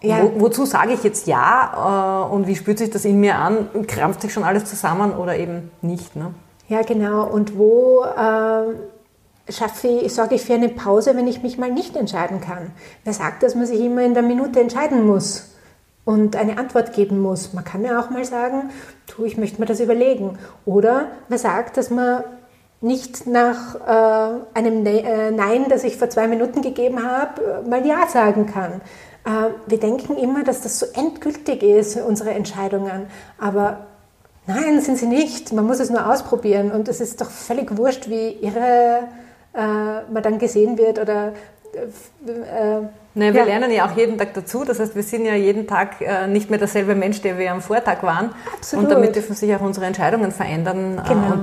Ja. Wozu sage ich jetzt Ja und wie spürt sich das in mir an? Krampft sich schon alles zusammen oder eben nicht, ne? Ja, genau. Und wo sorge ich für eine Pause, wenn ich mich mal nicht entscheiden kann? Wer sagt, dass man sich immer in der Minute entscheiden muss und eine Antwort geben muss? Man kann ja auch mal sagen, du, ich möchte mir das überlegen. Oder wer sagt, dass man nicht nach einem Nein, das ich vor 2 Minuten gegeben habe, mal Ja sagen kann. Wir denken immer, dass das so endgültig ist, unsere Entscheidungen. Aber nein, sind sie nicht. Man muss es nur ausprobieren. Und es ist doch völlig wurscht, wie irre man dann gesehen wird oder... Wir lernen ja auch jeden Tag dazu, das heißt, wir sind ja jeden Tag nicht mehr derselbe Mensch, der wir am Vortag waren. Absolut. Und damit dürfen sich auch unsere Entscheidungen verändern. Genau.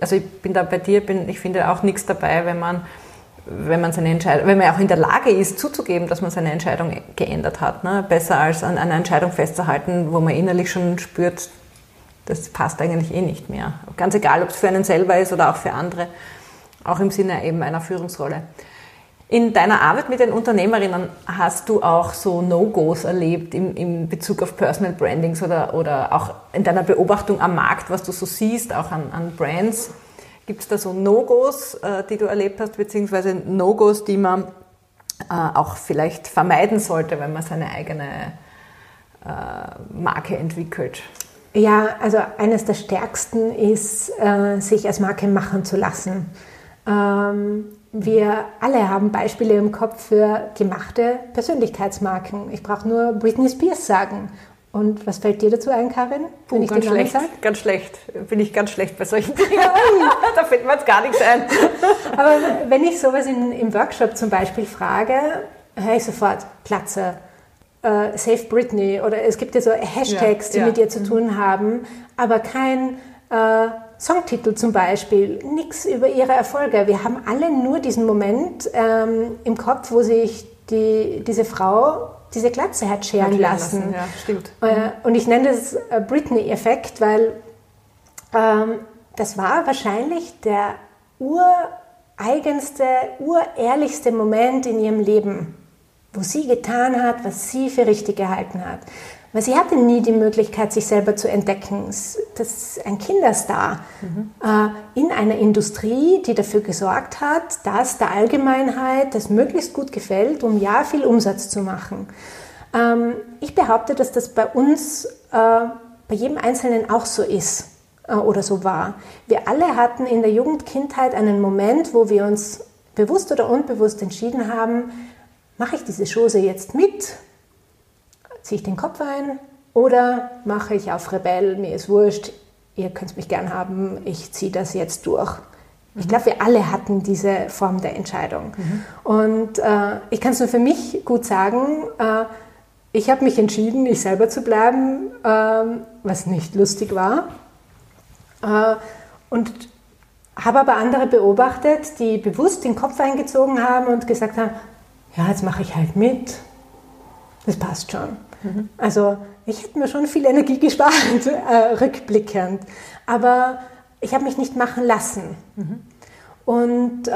Also ich bin da bei dir, ich finde auch nichts dabei, wenn man auch in der Lage ist, zuzugeben, dass man seine Entscheidung geändert hat. Ne? Besser als an einer Entscheidung festzuhalten, wo man innerlich schon spürt, das passt eigentlich eh nicht mehr. Ganz egal, ob es für einen selber ist oder auch für andere, auch im Sinne eben einer Führungsrolle. In deiner Arbeit mit den Unternehmerinnen hast du auch so No-Gos erlebt im Bezug auf Personal Brandings oder auch in deiner Beobachtung am Markt, was du so siehst, auch an Brands. Gibt es da so No-Gos, die du erlebt hast, beziehungsweise No-Gos, die man auch vielleicht vermeiden sollte, wenn man seine eigene Marke entwickelt? Ja, also eines der stärksten ist, sich als Marke machen zu lassen. Wir alle haben Beispiele im Kopf für gemachte Persönlichkeitsmarken. Ich brauche nur Britney Spears sagen. Und was fällt dir dazu ein, Karin? Puh, ich ganz schlecht. Bin ich ganz schlecht bei solchen Dingen. Da fällt mir jetzt gar nichts ein. Aber wenn ich sowas im Workshop zum Beispiel frage, höre ich sofort Platze, Save Britney. Oder es gibt ja so Hashtags, die mit ihr zu tun haben, aber kein Songtitel zum Beispiel, nichts über ihre Erfolge. Wir haben alle nur diesen Moment im Kopf, wo sich diese Frau diese Glatze hat scheren lassen. Ja, stimmt. Und ich nenne das Britney-Effekt, weil das war wahrscheinlich der ureigenste, urehrlichste Moment in ihrem Leben, wo sie getan hat, was sie für richtig gehalten hat. Weil sie hatte nie die Möglichkeit, sich selber zu entdecken. Das ist ein Kinderstar in einer Industrie, die dafür gesorgt hat, dass der Allgemeinheit das möglichst gut gefällt, um ja viel Umsatz zu machen. Ich behaupte, dass das bei uns, bei jedem Einzelnen auch so ist oder so war. Wir alle hatten in der Jugendkindheit einen Moment, wo wir uns bewusst oder unbewusst entschieden haben, mache ich diese Chose jetzt mit? Ziehe ich den Kopf ein oder mache ich auf Rebell, mir ist wurscht, ihr könnt mich gern haben, ich ziehe das jetzt durch. Ich glaube, wir alle hatten diese Form der Entscheidung. Und ich kann es nur für mich gut sagen, ich habe mich entschieden, ich selber zu bleiben, was nicht lustig war. Und habe aber andere beobachtet, die bewusst den Kopf eingezogen haben und gesagt haben, ja, jetzt mache ich halt mit, das passt schon. Also ich hätte mir schon viel Energie gespart, rückblickend, aber ich habe mich nicht machen lassen. Und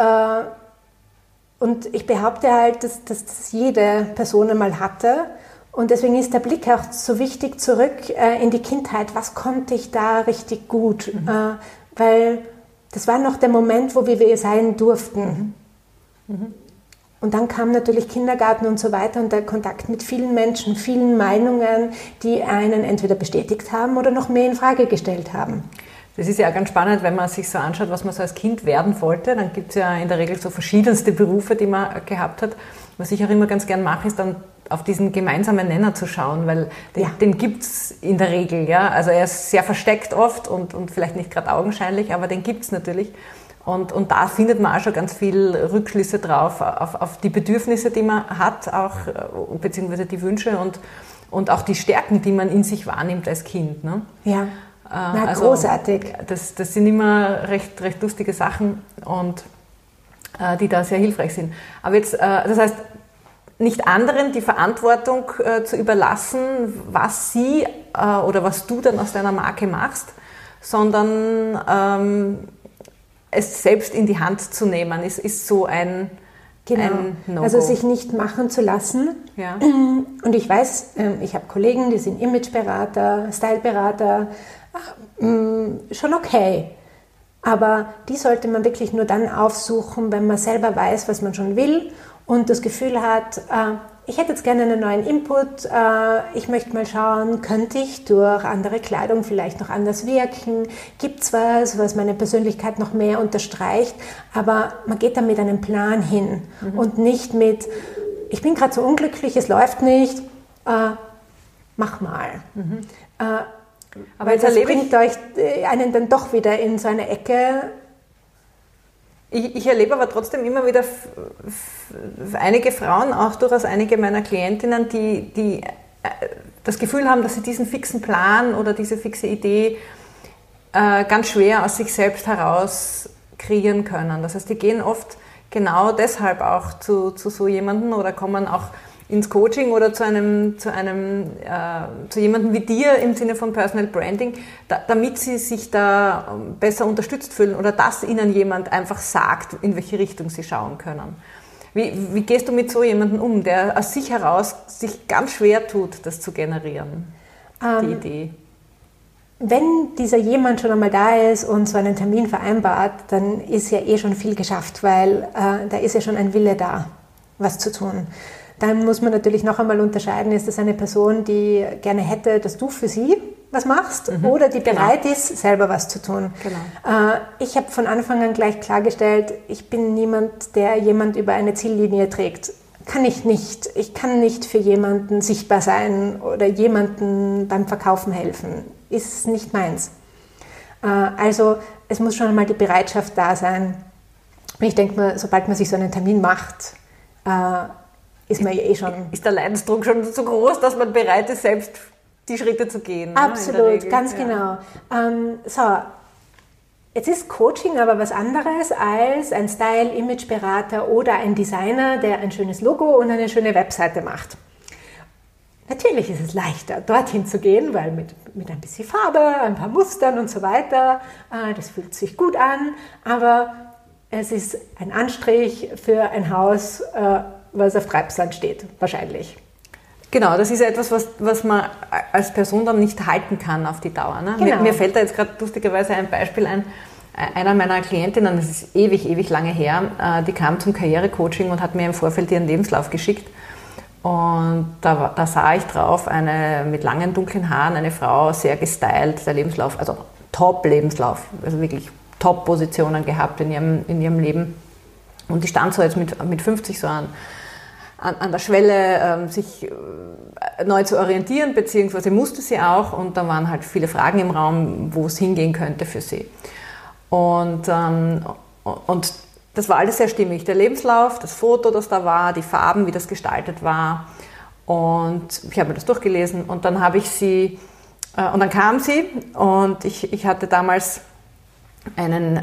ich behaupte halt, dass das jede Person einmal hatte und deswegen ist der Blick auch so wichtig zurück in die Kindheit. Was konnte ich da richtig gut? Weil das war noch der Moment, wo wir sein durften. Und dann kam natürlich Kindergarten und so weiter und der Kontakt mit vielen Menschen, vielen Meinungen, die einen entweder bestätigt haben oder noch mehr in Frage gestellt haben. Das ist ja auch ganz spannend, wenn man sich so anschaut, was man so als Kind werden wollte. Dann gibt es ja in der Regel so verschiedenste Berufe, die man gehabt hat. Was ich auch immer ganz gern mache, ist dann auf diesen gemeinsamen Nenner zu schauen, weil den gibt es in der Regel. Ja? Also er ist sehr versteckt oft und vielleicht nicht gerade augenscheinlich, aber den gibt es natürlich. Und da findet man auch schon ganz viel Rückschlüsse drauf, auf die Bedürfnisse, die man hat, auch beziehungsweise die Wünsche und auch die Stärken, die man in sich wahrnimmt als Kind. Ne? Ja, großartig. Das sind immer recht lustige Sachen, und die da sehr hilfreich sind. Aber jetzt, das heißt, nicht anderen die Verantwortung zu überlassen, was sie oder was du dann aus deiner Marke machst, sondern es selbst in die Hand zu nehmen, ist so ein No-Go. Also sich nicht machen zu lassen. Ja. Und ich weiß, ich habe Kollegen, die sind Imageberater, Styleberater, schon okay. Aber die sollte man wirklich nur dann aufsuchen, wenn man selber weiß, was man schon will und das Gefühl hat, ich hätte jetzt gerne einen neuen Input, ich möchte mal schauen, könnte ich durch andere Kleidung vielleicht noch anders wirken, gibt es was meine Persönlichkeit noch mehr unterstreicht, aber man geht da mit einem Plan hin und nicht mit, ich bin gerade so unglücklich, es läuft nicht, mach mal. Aber das bringt einen dann doch wieder in so eine Ecke. Ich erlebe aber trotzdem immer wieder einige Frauen, auch durchaus einige meiner Klientinnen, die das Gefühl haben, dass sie diesen fixen Plan oder diese fixe Idee ganz schwer aus sich selbst heraus kreieren können. Das heißt, die gehen oft genau deshalb auch zu so jemandem oder kommen auch ins Coaching oder zu jemandem wie dir im Sinne von Personal Branding, damit sie sich da besser unterstützt fühlen oder dass ihnen jemand einfach sagt, in welche Richtung sie schauen können. Wie gehst du mit so jemandem um, der aus sich heraus sich ganz schwer tut, das zu generieren, die Idee? Wenn dieser jemand schon einmal da ist und so einen Termin vereinbart, dann ist ja eh schon viel geschafft, weil da ist ja schon ein Wille da, was zu tun. Dann muss man natürlich noch einmal unterscheiden, ist das eine Person, die gerne hätte, dass du für sie was machst oder die bereit ist, selber was zu tun. Genau. Ich habe von Anfang an gleich klargestellt, ich bin niemand, der jemand über eine Ziellinie trägt. kann ich nicht. Ich kann nicht für jemanden sichtbar sein oder jemanden beim Verkaufen helfen. Ist nicht meins. Also es muss schon einmal die Bereitschaft da sein. Und ich denke mal, sobald man sich so einen Termin macht, ist man ja eh schon... Ist der Leidensdruck schon so groß, dass man bereit ist, selbst die Schritte zu gehen? Absolut, ne, ganz genau. So, jetzt ist Coaching aber was anderes als ein Style-Image-Berater oder ein Designer, der ein schönes Logo und eine schöne Webseite macht. Natürlich ist es leichter, dorthin zu gehen, weil mit ein bisschen Farbe, ein paar Mustern und so weiter, das fühlt sich gut an, aber es ist ein Anstrich für ein Haus, was auf Treibsand steht, wahrscheinlich. Genau, das ist etwas, was man als Person dann nicht halten kann auf die Dauer. Ne? Genau. Mir fällt da jetzt gerade lustigerweise ein Beispiel ein. Einer meiner Klientinnen, das ist ewig, ewig lange her, die kam zum Karrierecoaching und hat mir im Vorfeld ihren Lebenslauf geschickt. Und da sah ich drauf, eine mit langen, dunklen Haaren, eine Frau, sehr gestylt, der Lebenslauf, also Top-Lebenslauf, also wirklich Top-Positionen gehabt in ihrem Leben. Und die stand so jetzt mit 50 so an der Schwelle, sich neu zu orientieren, beziehungsweise musste sie auch. Und da waren halt viele Fragen im Raum, wo es hingehen könnte für sie. Und das war alles sehr stimmig. Der Lebenslauf, das Foto, das da war, die Farben, wie das gestaltet war. Und ich habe mir das durchgelesen und dann habe ich sie, und dann kam sie und ich hatte damals einen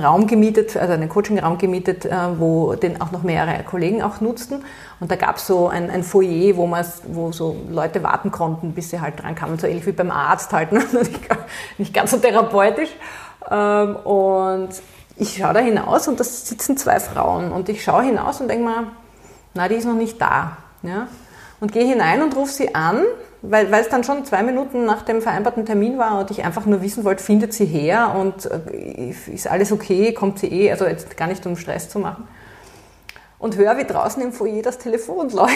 Raum gemietet, also einen Coaching-Raum gemietet, wo den auch noch mehrere Kollegen auch nutzten. Und da gab es so ein Foyer, wo so Leute warten konnten, bis sie halt dran kamen, so ähnlich wie beim Arzt halt, nicht ganz so therapeutisch. Und ich schaue da hinaus und da sitzen zwei Frauen und ich schaue hinaus und denke mir, na, die ist noch nicht da. Ja? Und gehe hinein und rufe sie an, weil es dann schon 2 Minuten nach dem vereinbarten Termin war und ich einfach nur wissen wollte, findet sie her und ist alles okay, kommt sie eh, also jetzt gar nicht um Stress zu machen. Und höre, wie draußen im Foyer das Telefon läutet.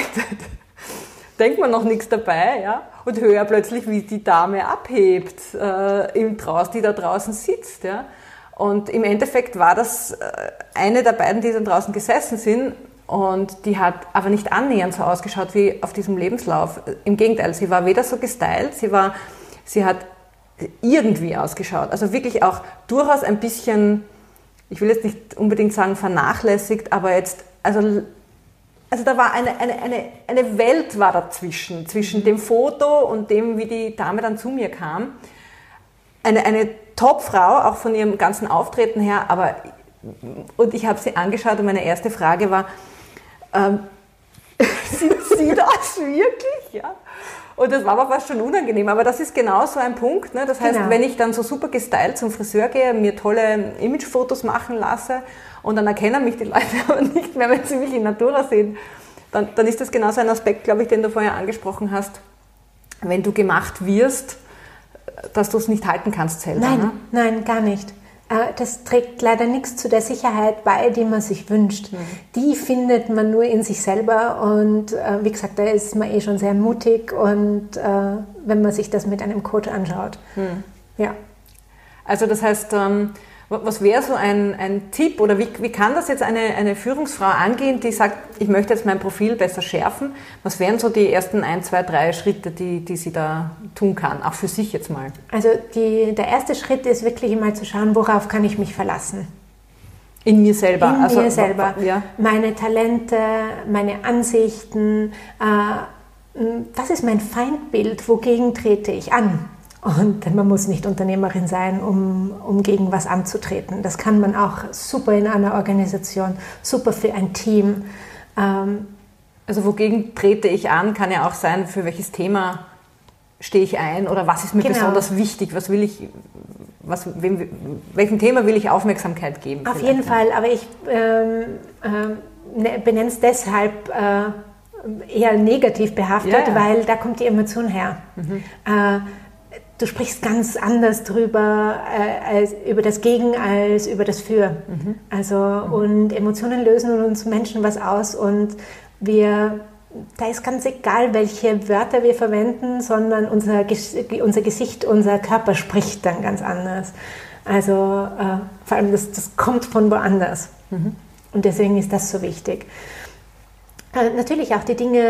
Denkt man noch nichts dabei, ja? Und höre plötzlich, wie die Dame abhebt, die da draußen sitzt, ja? Und im Endeffekt war das eine der beiden, die dann draußen gesessen sind und die hat aber nicht annähernd so ausgeschaut wie auf diesem Lebenslauf. Im Gegenteil, sie war weder so gestylt, sie hat irgendwie ausgeschaut. Also wirklich auch durchaus ein bisschen, ich will jetzt nicht unbedingt sagen vernachlässigt, aber jetzt, also da war eine Welt war dazwischen, zwischen dem Foto und dem, wie die Dame dann zu mir kam. Eine Top-Frau, auch von ihrem ganzen Auftreten her, aber und ich habe sie angeschaut und meine erste Frage war, sind Sie das wirklich? Ja? Und das war aber fast schon unangenehm, aber das ist genau so ein Punkt, ne? Das heißt, genau. Wenn ich dann so super gestylt zum Friseur gehe, mir tolle Imagefotos machen lasse und dann erkennen mich die Leute aber nicht mehr, wenn sie mich in Natura sehen, dann ist das genau so ein Aspekt, glaube ich, den du vorher angesprochen hast, wenn du gemacht wirst, dass du es nicht halten kannst selber. Nein, ne? Nein, gar nicht. Das trägt leider nichts zu der Sicherheit bei, die man sich wünscht. Mhm. Die findet man nur in sich selber und wie gesagt, da ist man eh schon sehr mutig und wenn man sich das mit einem Coach anschaut. Mhm. Ja. Also das heißt, was wäre so ein Tipp oder wie kann das jetzt eine Führungsfrau angehen, die sagt, ich möchte jetzt mein Profil besser schärfen? Was wären so die ersten 1, 2, 3 Schritte, die sie da tun kann, auch für sich jetzt mal? Also der erste Schritt ist wirklich mal zu schauen, worauf kann ich mich verlassen? In mir selber? Ja. Meine Talente, meine Ansichten, was ist mein Feindbild, wogegen trete ich an? Und man muss nicht Unternehmerin sein, um gegen was anzutreten. Das kann man auch super in einer Organisation, super für ein Team. Also wogegen trete ich an, kann ja auch sein, für welches Thema stehe ich ein oder was ist mir besonders wichtig, was will ich, welchem Thema will ich Aufmerksamkeit geben? Auf jeden Fall, aber ich benenne es deshalb eher negativ behaftet, weil da kommt die Emotion her. Mhm. Du sprichst ganz anders drüber, als über das Gegen als über das Für. Mhm. Also und Emotionen lösen uns Menschen was aus und da ist ganz egal, welche Wörter wir verwenden, sondern unser Gesicht, unser Körper spricht dann ganz anders. Also vor allem das kommt von woanders. Mhm. Und deswegen ist das so wichtig. Natürlich auch die Dinge,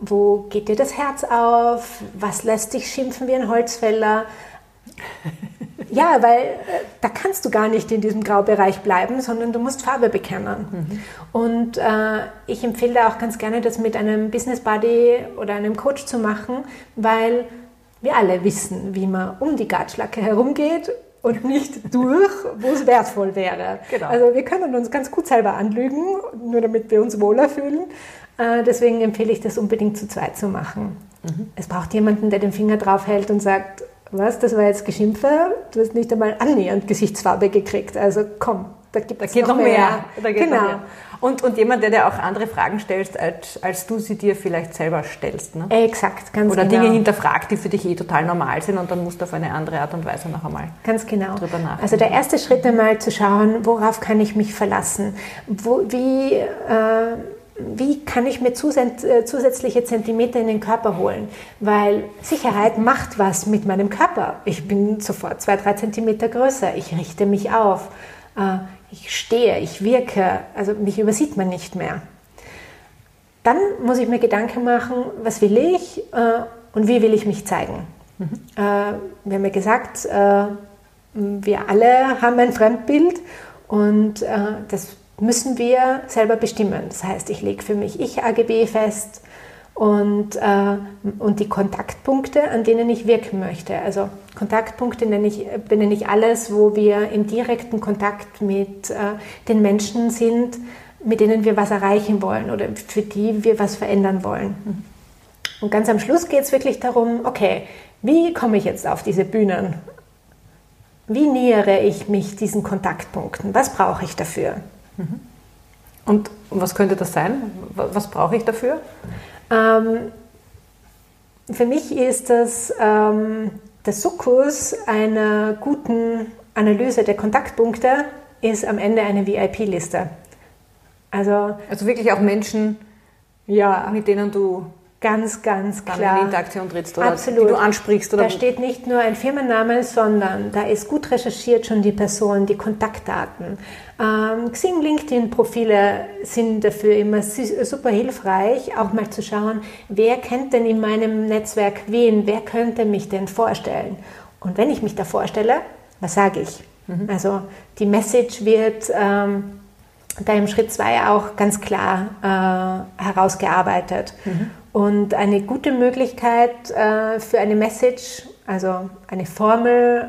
wo geht dir das Herz auf, was lässt dich schimpfen wie ein Holzfäller. Ja, weil da kannst du gar nicht in diesem Graubereich bleiben, sondern du musst Farbe bekennen. Mhm. Und ich empfehle da auch ganz gerne, das mit einem Business Buddy oder einem Coach zu machen, weil wir alle wissen, wie man um die Gartschlacke herumgeht und nicht durch, wo es wertvoll wäre. Genau. Also wir können uns ganz gut selber anlügen, nur damit wir uns wohler fühlen. Deswegen empfehle ich das unbedingt zu zweit zu machen. Mhm. Es braucht jemanden, der den Finger drauf hält und sagt, was, das war jetzt Geschimpfe? Du hast nicht einmal annähernd Gesichtsfarbe gekriegt. Also komm, da gibt es noch mehr. Da geht noch mehr. Und jemand, der dir auch andere Fragen stellt, als du sie dir vielleicht selber stellst. Ne? Exakt, ganz genau. Oder Dinge hinterfragt, die für dich total normal sind und dann musst du auf eine andere Art und Weise noch einmal ganz genau drüber nachdenken. Also der erste Schritt einmal zu schauen, worauf kann ich mich verlassen? Wie kann ich mir zusätzliche Zentimeter in den Körper holen? Weil Sicherheit macht was mit meinem Körper. Ich bin sofort 2-3 Zentimeter größer. Ich richte mich auf. Ich stehe, ich wirke. Also mich übersieht man nicht mehr. Dann muss ich mir Gedanken machen, was will ich und wie will ich mich zeigen? Mhm. Wir haben ja gesagt, wir alle haben ein Fremdbild und das müssen wir selber bestimmen. Das heißt, ich lege für mich Ich-AGB fest und die Kontaktpunkte, an denen ich wirken möchte. Also Kontaktpunkte benenne ich alles, wo wir im direkten Kontakt mit den Menschen sind, mit denen wir was erreichen wollen oder für die wir was verändern wollen. Mhm. Und ganz am Schluss geht es wirklich darum, okay, wie komme ich jetzt auf diese Bühnen? Wie nähere ich mich diesen Kontaktpunkten? Was brauche ich dafür? Und was könnte das sein? Was brauche ich dafür? Für mich ist das der Sukkus einer guten Analyse der Kontaktpunkte ist am Ende eine VIP-Liste. Also wirklich auch Menschen, ja, mit denen du ganz, ganz klar in Interaktion trittst oder die du ansprichst. Oder da steht nicht nur ein Firmenname, sondern da ist gut recherchiert schon die Person, die Kontaktdaten. Xing, LinkedIn-Profile sind dafür immer super hilfreich, auch mal zu schauen, wer kennt denn in meinem Netzwerk wen, wer könnte mich denn vorstellen? Und wenn ich mich da vorstelle, was sage ich? Mhm. Also die Message wird da im Schritt 2 auch ganz klar herausgearbeitet. Mhm. Und eine gute Möglichkeit für eine Message, also eine Formel,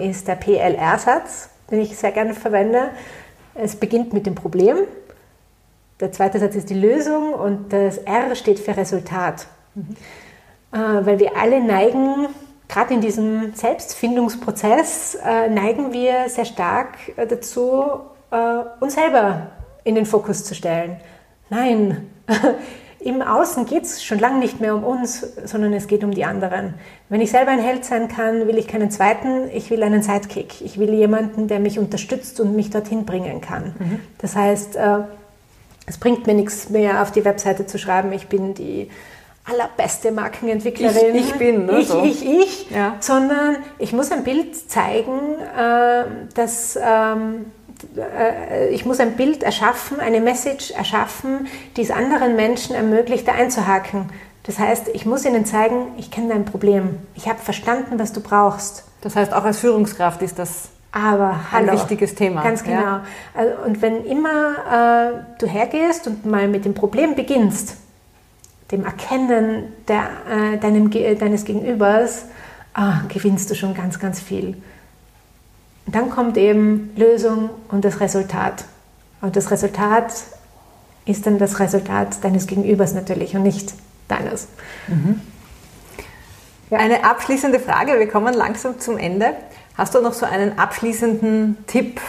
ist der PLR-Satz, den ich sehr gerne verwende. Es beginnt mit dem Problem, der zweite Satz ist die Lösung und das R steht für Resultat. Mhm. Weil wir alle neigen, gerade in diesem Selbstfindungsprozess, neigen wir sehr stark dazu, uns selber in den Fokus zu stellen. Nein, im Außen geht es schon lange nicht mehr um uns, sondern es geht um die anderen. Wenn ich selber ein Held sein kann, will ich keinen zweiten, ich will einen Sidekick. Ich will jemanden, der mich unterstützt und mich dorthin bringen kann. Mhm. Das heißt, es bringt mir nichts mehr, auf die Webseite zu schreiben, ich bin die allerbeste Markenentwicklerin. Ich bin. Ja. Sondern ich muss ein Bild zeigen, ich muss ein Bild erschaffen, eine Message erschaffen, die es anderen Menschen ermöglicht, da einzuhaken. Das heißt, ich muss ihnen zeigen, ich kenne dein Problem. Ich habe verstanden, was du brauchst. Das heißt, auch als Führungskraft ist das ein wichtiges Thema. Ganz genau. Ja? Also, und wenn immer du hergehst und mal mit dem Problem beginnst, dem Erkennen deines Gegenübers, gewinnst du schon ganz, ganz viel. Und dann kommt eben Lösung und das Resultat. Und das Resultat ist dann das Resultat deines Gegenübers natürlich und nicht deines. Mhm. Ja. Eine abschließende Frage, wir kommen langsam zum Ende. Hast du noch so einen abschließenden Tipp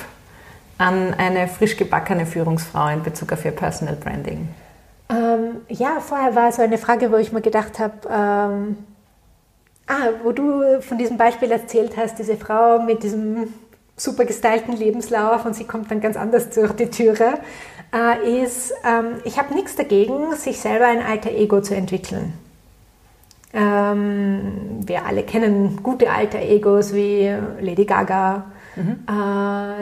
an eine frisch gebackene Führungsfrau in Bezug auf ihr Personal Branding? Ja, vorher war so eine Frage, wo ich mir gedacht habe, wo du von diesem Beispiel erzählt hast, diese Frau mit diesem super gestylten Lebenslauf und sie kommt dann ganz anders durch die Türe, ich habe nichts dagegen, sich selber ein alter Ego zu entwickeln. Wir alle kennen gute alter Egos wie Lady Gaga,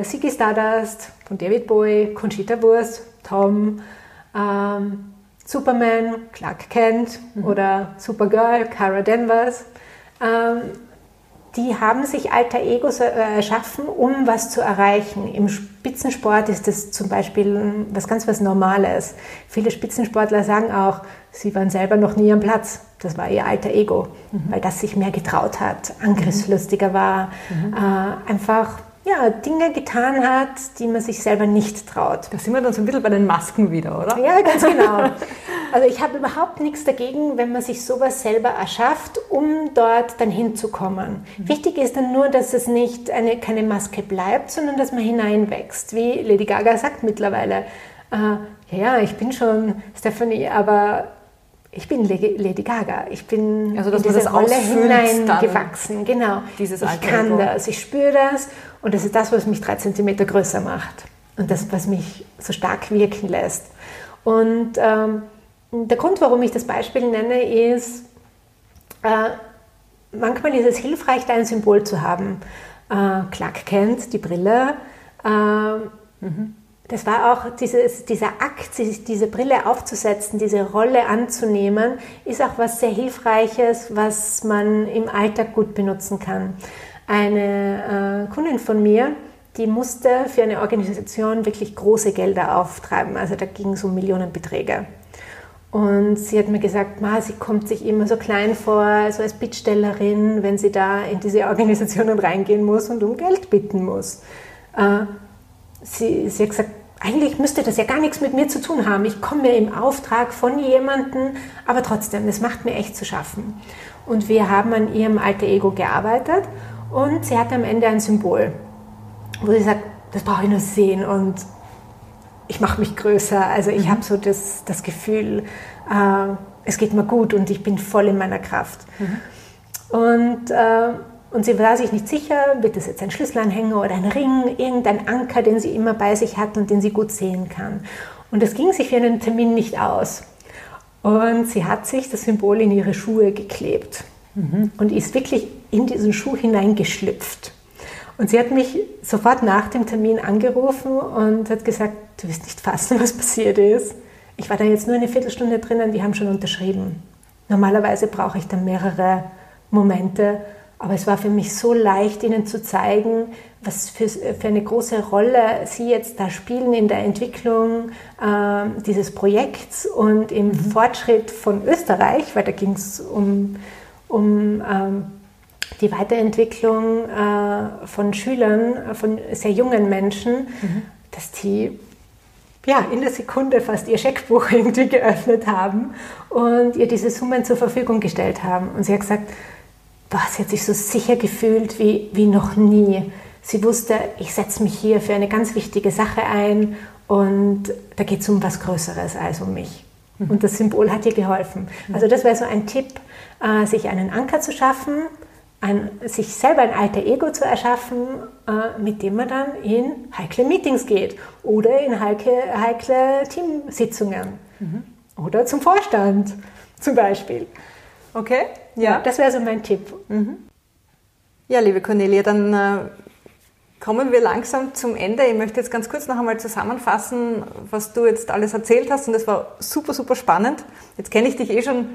Ziggy Stardust von David Bowie, Conchita Wurst, Tom, Superman, Clark Kent oder Supergirl, Kara Danvers, die haben sich Alter Egos erschaffen, um was zu erreichen. Im Spitzensport ist das zum Beispiel was ganz Normales. Viele Spitzensportler sagen auch, sie waren selber noch nie am Platz. Das war ihr Alter Ego, weil das sich mehr getraut hat, angriffslustiger war, einfach Dinge getan hat, die man sich selber nicht traut. Da sind wir dann so ein bisschen bei den Masken wieder, oder? Ja, ganz genau. Also ich habe überhaupt nichts dagegen, wenn man sich sowas selber erschafft, um dort dann hinzukommen. Wichtig ist dann nur, dass es nicht keine Maske bleibt, sondern dass man hineinwächst. Wie Lady Gaga sagt mittlerweile, ich bin schon Stephanie, aber ich bin Lady Gaga. Ich bin also, dass in diese das Rolle hineingewachsen. Genau. Ich kann das, ich spüre das. Und das ist das, was mich 3 cm größer macht. Und das, was mich so stark wirken lässt. Und der Grund, warum ich das Beispiel nenne, ist, manchmal ist es hilfreich, da ein Symbol zu haben. Clark Kent, die Brille. Das war auch dieser Akt, diese Brille aufzusetzen, diese Rolle anzunehmen, ist auch was sehr Hilfreiches, was man im Alltag gut benutzen kann. Eine Kundin von mir, die musste für eine Organisation wirklich große Gelder auftreiben. Also da ging es um Millionenbeträge. Und sie hat mir gesagt, sie kommt sich immer so klein vor, so als Bittstellerin, wenn sie da in diese Organisationen reingehen muss und um Geld bitten muss. Sie hat gesagt, eigentlich müsste das ja gar nichts mit mir zu tun haben. Ich komme mir im Auftrag von jemandem, aber trotzdem, das macht mir echt zu schaffen. Und wir haben an ihrem Alter Ego gearbeitet und sie hatte am Ende ein Symbol, wo sie sagt, das brauche ich nur sehen und ich mache mich größer. Also ich habe so das Gefühl, es geht mir gut und ich bin voll in meiner Kraft. Und sie war sich nicht sicher, wird das jetzt ein Schlüsselanhänger oder ein Ring, irgendein Anker, den sie immer bei sich hat und den sie gut sehen kann. Und das ging sich für einen Termin nicht aus. Und sie hat sich das Symbol in ihre Schuhe geklebt und ist wirklich in diesen Schuh hineingeschlüpft. Und sie hat mich sofort nach dem Termin angerufen und hat gesagt, du wirst nicht fassen, was passiert ist. Ich war da jetzt nur eine Viertelstunde drinnen, die haben schon unterschrieben. Normalerweise brauche ich da mehrere Momente, aber es war für mich so leicht, ihnen zu zeigen, was für eine große Rolle sie jetzt da spielen in der Entwicklung dieses Projekts und im Fortschritt von Österreich, weil da ging es um die Weiterentwicklung von Schülern, von sehr jungen Menschen, dass die in der Sekunde fast ihr Scheckbuch irgendwie geöffnet haben und ihr diese Summen zur Verfügung gestellt haben. Und sie hat gesagt, sie hat sich so sicher gefühlt wie noch nie. Sie wusste, ich setze mich hier für eine ganz wichtige Sache ein und da geht es um was Größeres als um mich. Und das Symbol hat ihr geholfen. Also das wäre so ein Tipp, sich einen Anker zu schaffen, sich selber ein alter Ego zu erschaffen, mit dem man dann in heikle Meetings geht oder in heikle Teamsitzungen oder zum Vorstand zum Beispiel. Okay, ja. Das wäre so mein Tipp. Ja, liebe Cornelia, dann kommen wir langsam zum Ende. Ich möchte jetzt ganz kurz noch einmal zusammenfassen, was du jetzt alles erzählt hast. Und das war super, super spannend. Jetzt kenne ich dich schon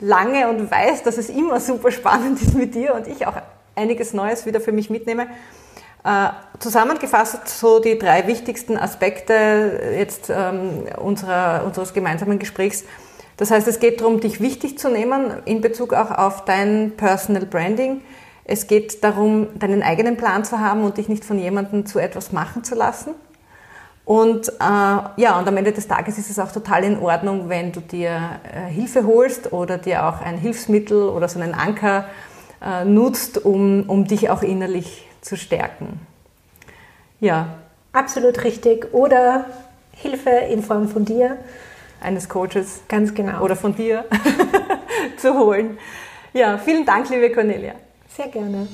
lange und weiß, dass es immer super spannend ist mit dir und ich auch einiges Neues wieder für mich mitnehme. Zusammengefasst so die 3 wichtigsten Aspekte jetzt unseres gemeinsamen Gesprächs. Das heißt, es geht darum, dich wichtig zu nehmen in Bezug auch auf dein Personal Branding. Es geht darum, deinen eigenen Plan zu haben und dich nicht von jemandem zu etwas machen zu lassen. Und und am Ende des Tages ist es auch total in Ordnung, wenn du dir Hilfe holst oder dir auch ein Hilfsmittel oder so einen Anker nutzt, um dich auch innerlich zu stärken. Ja. Absolut richtig. Oder Hilfe in Form von dir. Eines Coaches. Ganz genau. Oder von dir zu holen. Ja, vielen Dank, liebe Cornelia. Sehr gerne.